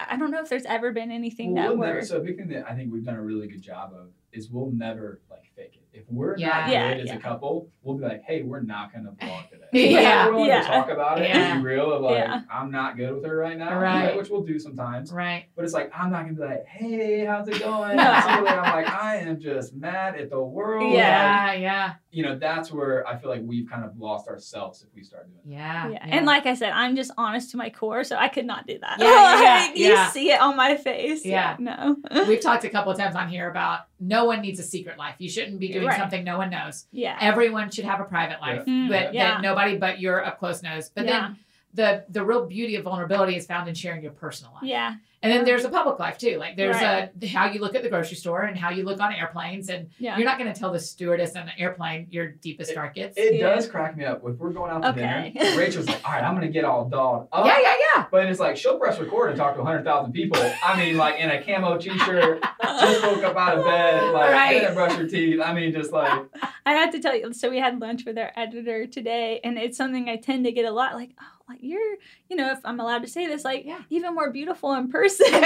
I don't know if there's ever been anything well, that we'll works. So a big thing that I think we've done a really good job of is we'll never like fake it. if we're yeah. not yeah, good as yeah. a couple, we'll be like, hey, we're not going to vlog today. yeah. We're willing yeah. to talk about it yeah. and be real of like, yeah. I'm not good with her right now, right. Like, which we'll do sometimes. Right. But it's like, I'm not going to be like, hey, how's it going? I'm like, I am just mad at the world. Yeah, like, yeah. You know, that's where I feel like we've kind of lost ourselves if we start doing yeah, that. Yeah. yeah. And like I said, I'm just honest to my core, so I could not do that. Yeah, yeah, like, yeah. You yeah. see it on my face. Yeah. yeah no. We've talked a couple of times on here about no one needs a secret life. You shouldn't be doing right. something no one knows. Yeah. Everyone should have a private life, yeah. but yeah. that nobody but your up close knows. But yeah. then the the real beauty of vulnerability is found in sharing your personal life. Yeah. And then there's a public life too. Like there's right. a how you look at the grocery store and how you look on airplanes. And yeah. you're not going to tell the stewardess on an airplane your deepest darkest. It, it yeah. does crack me up. If we're going out to okay. dinner, Rachel's like, all right, I'm going to get all dolled up. Yeah, yeah, yeah. But it's like, she'll press record and talk to one hundred thousand people. I mean, like in a camo t-shirt, just woke up out of bed, like right. didn't brush her teeth. I mean, just like. I had to tell you, so we had lunch with our editor today, and it's something I tend to get a lot like, oh, like you're, you know, if I'm allowed to say this, like yeah. even more beautiful in person. Well,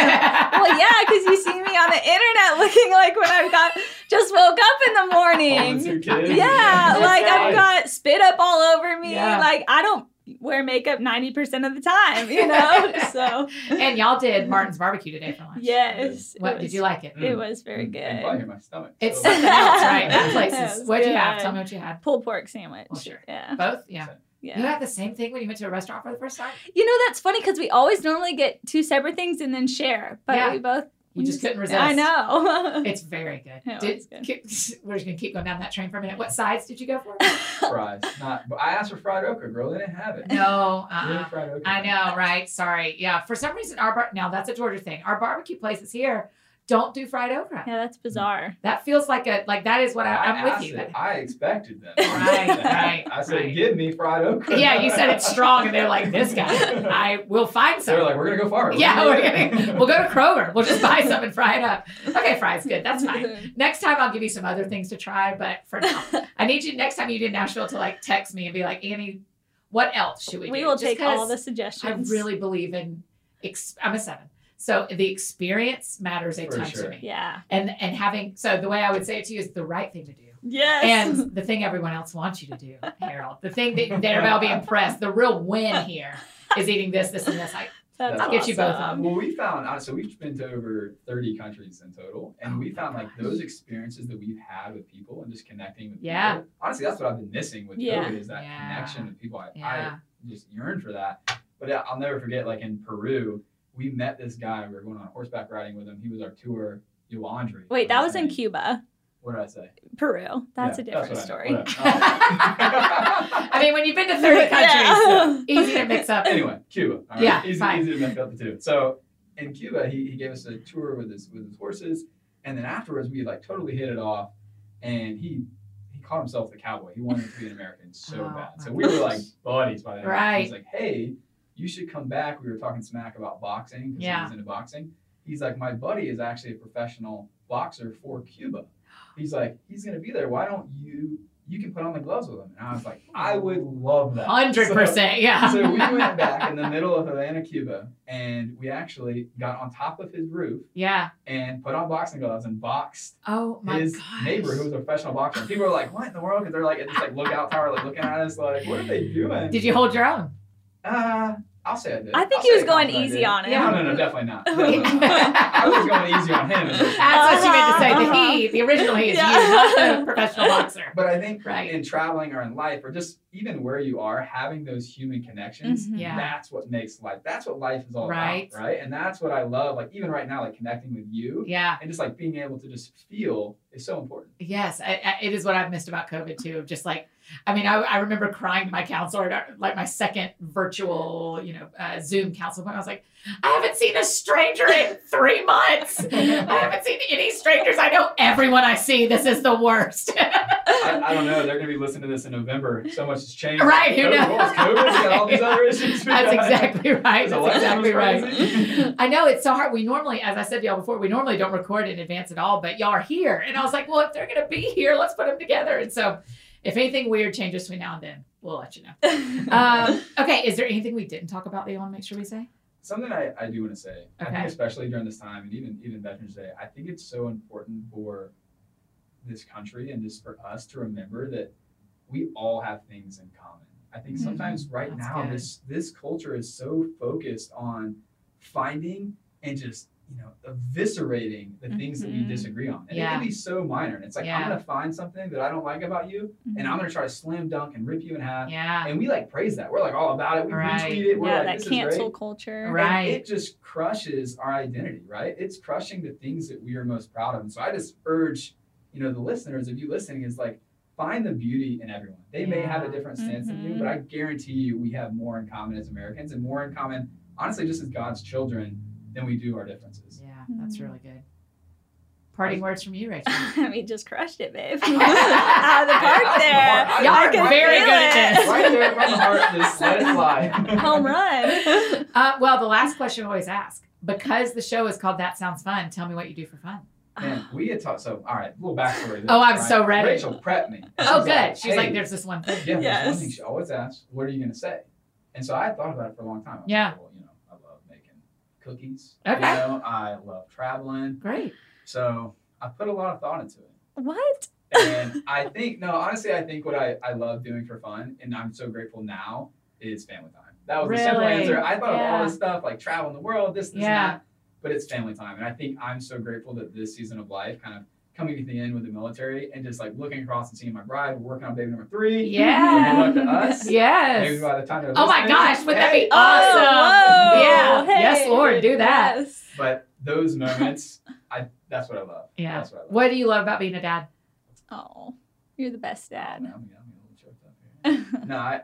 yeah, because you see me on the internet looking like when I've got just woke up in the morning. Oh, yeah, yeah, like I've got spit up all over me. Yeah. Like I don't wear makeup ninety percent of the time, you know? So. And y'all did Martin's barbecue today for lunch. Yes. What was, did you like it? It mm. was very good. I'm biting my stomach. So. It's something else, right? That place is, what'd good. You have? Tell me what you had. Pulled pork sandwich. Well, sure. Yeah. Both? Yeah. So. Yeah. You had the same thing when you went to a restaurant for the first time? You know, that's funny because we always normally get two separate things and then share. But yeah. we both... We just couldn't resist. I know. It's very good. It did, good. Keep, we're just going to keep going down that train for a minute. What sides did you go for? Fries. Not, I asked for fried okra, girl. They didn't have it. No. Uh-uh. Fried okra. I know, right? Sorry. Yeah. For some reason, our... Bar- now, that's a Georgia thing. Our barbecue places here... Don't do fried okra. Yeah, that's bizarre. That feels like a, like that is what I, I, I'm with you. It, I expected that. Right, right. I said, right. give me fried okra. Yeah, you said it's strong, and they're like, this guy, I will find some. They're like, we're going to go far. Yeah, we're gonna, we'll go to Kroger. We'll just buy some and fry it up. Okay, fries, good. That's fine. Next time I'll give you some other things to try, but for now, I need you next time you do Nashville to like text me and be like, Annie, what else should we, we do? We will just take all the suggestions. I really believe in, ex- I'm a seven. So the experience matters a ton sure. to me. Yeah. And and having, so the way I would say it to you is the right thing to do. Yes. And the thing everyone else wants you to do, Harold. The thing that they'll be impressed. The real win here is eating this, this, and this. I, That's I'll awesome. Get you both on. Well, we found, so we've been to over thirty countries in total. And oh we found gosh. Like those experiences that we've had with people and just connecting with yeah. people. Honestly, that's what I've been missing with yeah. COVID is that yeah. connection with people. I, yeah. I just yearn for that. But I'll never forget, like in Peru, we met this guy. We were going on horseback riding with him. He was our tour, Yolandri. Wait, that was in Cuba. What did I say? Peru. That's yeah, a different that's story. I, oh. I mean, when you've been to thirty countries, yeah. easy to mix up. Anyway, Cuba. All right? Yeah, easy, easy to mix up the two. So in Cuba, he, he gave us a tour with his with his horses, and then afterwards we like totally hit it off, and he. Called himself the cowboy. He wanted to be an American so oh, bad. So we gosh. Were like buddies by that time. Right. He's like, hey, you should come back. We were talking smack about boxing because yeah. he was into boxing. He's like, my buddy is actually a professional boxer for Cuba. He's like, he's going to be there. Why don't you, you can put on the gloves with him. And I was like, I would love that. one hundred percent, so, yeah. So we went back in the middle of Havana, Cuba, and we actually got on top of his roof yeah. and put on boxing gloves and boxed oh, my his gosh. Neighbor who was a professional boxer. And people were like, what in the world? Because they're like at this like lookout tower, like looking at us like, what are they doing? Did you hold your own? Uh, I'll say I did. I think I'll he was going easy on him. No, no, no, definitely not. Definitely not. I was going easy on him. That's uh-huh, what you meant to say. The uh-huh. he, the original he is yeah. you, not the professional boxer. But I think right. in traveling or in life or just even where you are, having those human connections, mm-hmm. yeah. that's what makes life. That's what life is all right. about, right? And that's what I love. Like even right now, like connecting with you yeah. and just like being able to just feel is so important. Yes. I, I, it is what I've missed about COVID too, of just like, I mean, I, I remember crying to my counselor, like my second virtual, you know, uh, Zoom counselor point. I was like, I haven't seen a stranger in three months. I haven't seen any strangers. I know everyone I see. This is the worst. I, I don't know. They're going to be listening to this in November. So much has changed. Right. Who knows? COVID's got all these other issues. That's exactly right. That's exactly right. I know it's so hard. We normally, as I said to y'all before, we normally don't record in advance at all, but y'all are here. And I was like, well, if they're going to be here, let's put them together. And so... if anything weird changes between now and then, we'll let you know. um, okay, is there anything we didn't talk about that you want to make sure we say? Something I, I do want to say, okay. I think especially during this time and even, even Veterans Day, I think it's so important for this country and just for us to remember that we all have things in common. I think sometimes mm-hmm. right That's now good. this this culture is so focused on finding and just, you know, eviscerating the mm-hmm. things that we disagree on. And yeah. it can be so minor. And it's like, yeah. I'm going to find something that I don't like about you, mm-hmm. and I'm going to try to slam dunk and rip you in half. Yeah. And we like praise that. We're like all about it. We right. retweet it. We're yeah, like, that this cancel is great. culture. Right. And it just crushes our identity, right? It's crushing the things that we are most proud of. And so I just urge, you know, the listeners, if you listening, is like, find the beauty in everyone. They yeah. may have a different stance mm-hmm. than you, but I guarantee you we have more in common as Americans and more in common, honestly, just as God's children than we do our differences. Yeah, that's really good. Parting words from you, Rachel. I mean, just crushed it, babe. Out of the park there. Y'all are very good at this. Right there from the heart, just let it fly. Home run. Uh, well, the last question I always ask, because the show is called That Sounds Fun, tell me what you do for fun. And we had talked, so all right, a little backstory. There, oh, I'm right? so ready. Rachel prepped me. Oh, good. Like, she's hey, like, there's this one thing. Yeah, yes. there's one thing she always asks, what are you going to say? And so I had thought about it for a long time. I was yeah. like, well, you know, I love making cookies. Okay. You know, I love traveling. Great. So I put a lot of thought into it. What? And I think, no, honestly, I think what I, I love doing for fun, and I'm so grateful now, is family time. That was really? the simple answer. I thought yeah. of all this stuff, like traveling the world, this, this, yeah. and that. But it's family time. And I think I'm so grateful that this season of life, kind of coming to the end with the military and just like looking across and seeing my bride, we're working on baby number three. Yeah. Good luck to us. Yes. Maybe by the time they're listening. Oh my gosh, would hey, that be awesome? Whoa, yeah. Hey, yes, Lord, do that. Yes. But those moments, I that's what I love. Yeah. That's what I love. What do you love about being a dad? Oh, you're the best dad. Oh, man, I'm, I'm a little choked up here. No, I,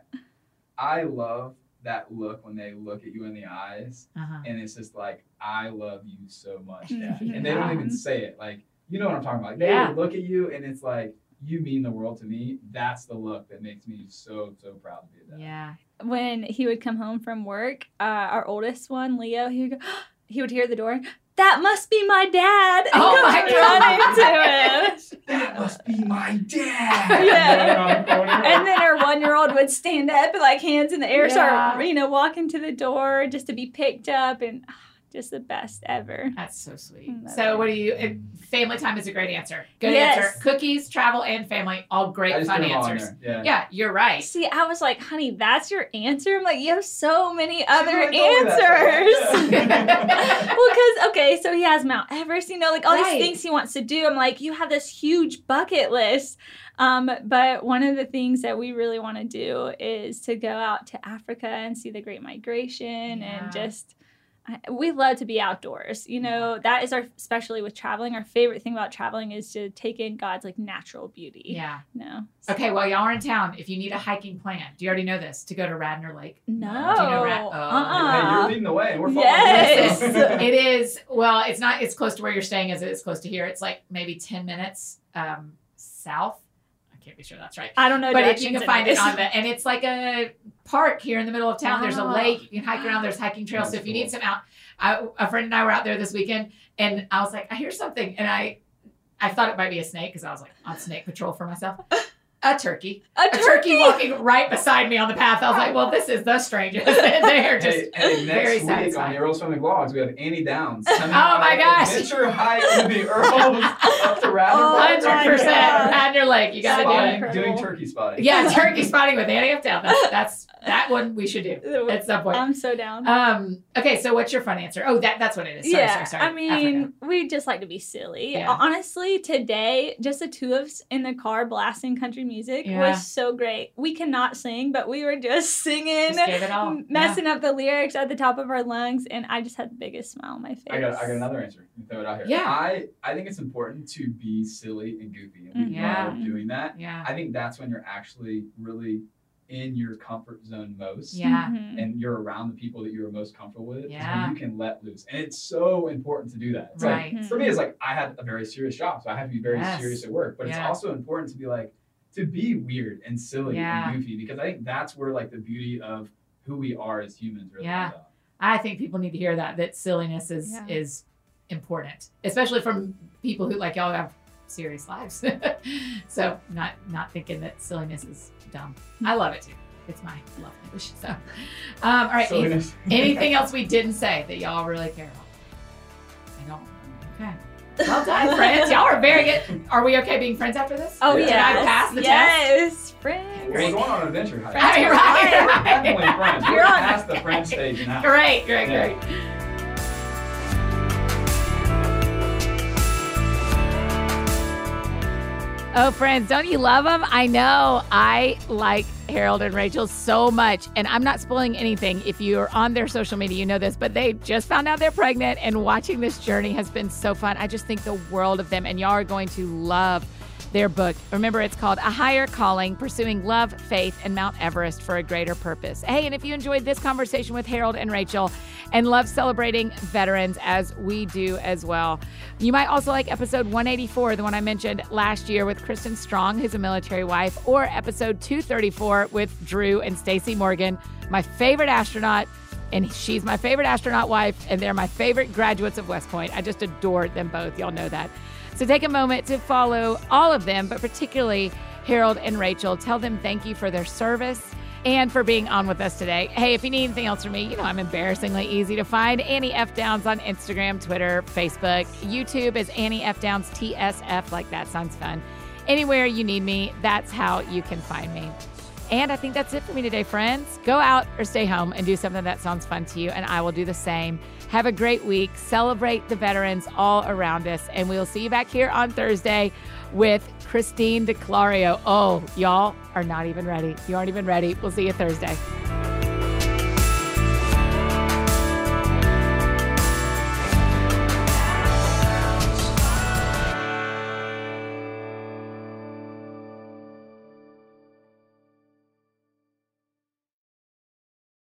I love that look when they look at you in the eyes uh-huh. and it's just like, I love you so much, Dad. yeah. And they don't even say it. Like, you know what I'm talking about. They yeah. look at you and it's like, you mean the world to me. That's the look that makes me so, so proud to be a dad. Yeah. When he would come home from work, uh, our oldest one, Leo, he would go, he would hear the door, that must be my dad. And oh my God. To him. That must be my dad. Yeah. And then our one-year-old would stand up and like hands in the air, yeah. start, you know, walking to the door just to be picked up, and just the best ever. That's so sweet. So it. What do you, family time is a great answer. Good yes. answer. Cookies, travel, and family, all great fun answers. Yeah. yeah, you're right. See, I was like, honey, that's your answer? I'm like, you have so many other answers. Well, because, okay, so he has Mount Everest, you know, like all right. these things he wants to do. I'm like, you have this huge bucket list. Um, but one of the things that we really want to do is to go out to Africa and see the Great Migration yeah. and just... we love to be outdoors. You know, that is our, especially with traveling, our favorite thing about traveling is to take in God's like natural beauty. Yeah. No. So. Okay. Well, y'all are in town. If you need a hiking plan, do you already know this? To go to Radnor Lake? No. Do you know Radnor? Oh. Uh-uh. Hey, you're leading the way and we're following yes. you. Yes. It is. Well, it's not, it's close to where you're staying as it is close to here. It's like maybe ten minutes um, south. Can't be sure that's right. I don't know, but if you can find it on the, and it's like a park here in the middle of town. Wow. There's a lake you can hike around. There's hiking trails. That's so if you cool. need some out, I, a friend and I were out there this weekend, and I was like, I hear something, and I, I thought it might be a snake because I was like on snake patrol for myself. A turkey, a, a turkey? turkey walking right beside me on the path. I was like, well, this is the strangest. They are just hey, hey, very satisfying. Next week on the Earls Family Vlogs, we have Annie Downs. Oh my gosh! Adventure hike with the Earls. Up to Radnor. one hundred percent Radnor Lake. You got to do it. Doing turkey spotting. Yeah, turkey spotting with Annie F. Downs. That's, that's that one we should do at some point. I'm so down. Um. Okay, so what's your fun answer? Oh, that that's what it is. Sorry, yeah. Sorry, sorry. I mean, Africa. We just like to be silly. Yeah. Honestly, today, just the two of us in the car blasting country music yeah. was so great. We cannot sing, but we were just singing, just gave it all. messing yeah. up the lyrics at the top of our lungs, and I just had the biggest smile on my face. I got, I got another answer. You can throw it out here. Yeah. I, I think it's important to to be silly and goofy, and we yeah. love doing that. Yeah. I think that's when you're actually really in your comfort zone most. Yeah. Mm-hmm. And you're around the people that you're most comfortable with. Yeah. Is when you can let loose. And it's so important to do that. It's right. Like, mm-hmm. For me, it's like I had a very serious job, so I have to be very yes. serious at work. But yeah. it's also important to be like to be weird and silly yeah. and goofy, because I think that's where like the beauty of who we are as humans really yeah. comes out. I think people need to hear that that silliness is yeah. is important, especially from people who like y'all have serious lives. So not not thinking that silliness is dumb. I love it too. It's my love language. So um all right, anything else we didn't say that y'all really care about? I don't. Okay. Well done, friends. Y'all are very good. Are we okay being friends after this? Oh, yeah. Did I pass the yes. test? Yes, friends. We're going on an adventure hike. Right, right, right. Definitely friends. You're We're on past okay. the friend stage now. Great, great, yeah. great. Oh, friends, don't you love them? I know. I like Harold and Rachel so much. And I'm not spoiling anything. If you're on their social media, you know this. But they just found out they're pregnant. And watching this journey has been so fun. I just think the world of them. And y'all are going to love their book. Remember, it's called A Higher Calling, Pursuing Love, Faith, and Mount Everest for a Greater Purpose. Hey, and if you enjoyed this conversation with Harold and Rachel and love celebrating veterans as we do as well, you might also like episode one eighty-four, the one I mentioned last year with Kristen Strong, who's a military wife, or episode two thirty-four with Drew and Stacy Morgan, my favorite astronaut. And she's my favorite astronaut wife, and they're my favorite graduates of West Point. I just adore them both. Y'all know that. So take a moment to follow all of them, but particularly Harold and Rachel. Tell them thank you for their service and for being on with us today. Hey, if you need anything else from me, you know I'm embarrassingly easy to find. Annie F. Downs on Instagram, Twitter, Facebook. YouTube is Annie F. Downs T S F, like That Sounds Fun. Anywhere you need me, that's how you can find me. And I think that's it for me today, friends. Go out or stay home and do something that sounds fun to you, and I will do the same. Have a great week. Celebrate the veterans all around us, and we'll see you back here on Thursday with Christine DiClario. Oh, y'all are not even ready. You aren't even ready. We'll see you Thursday.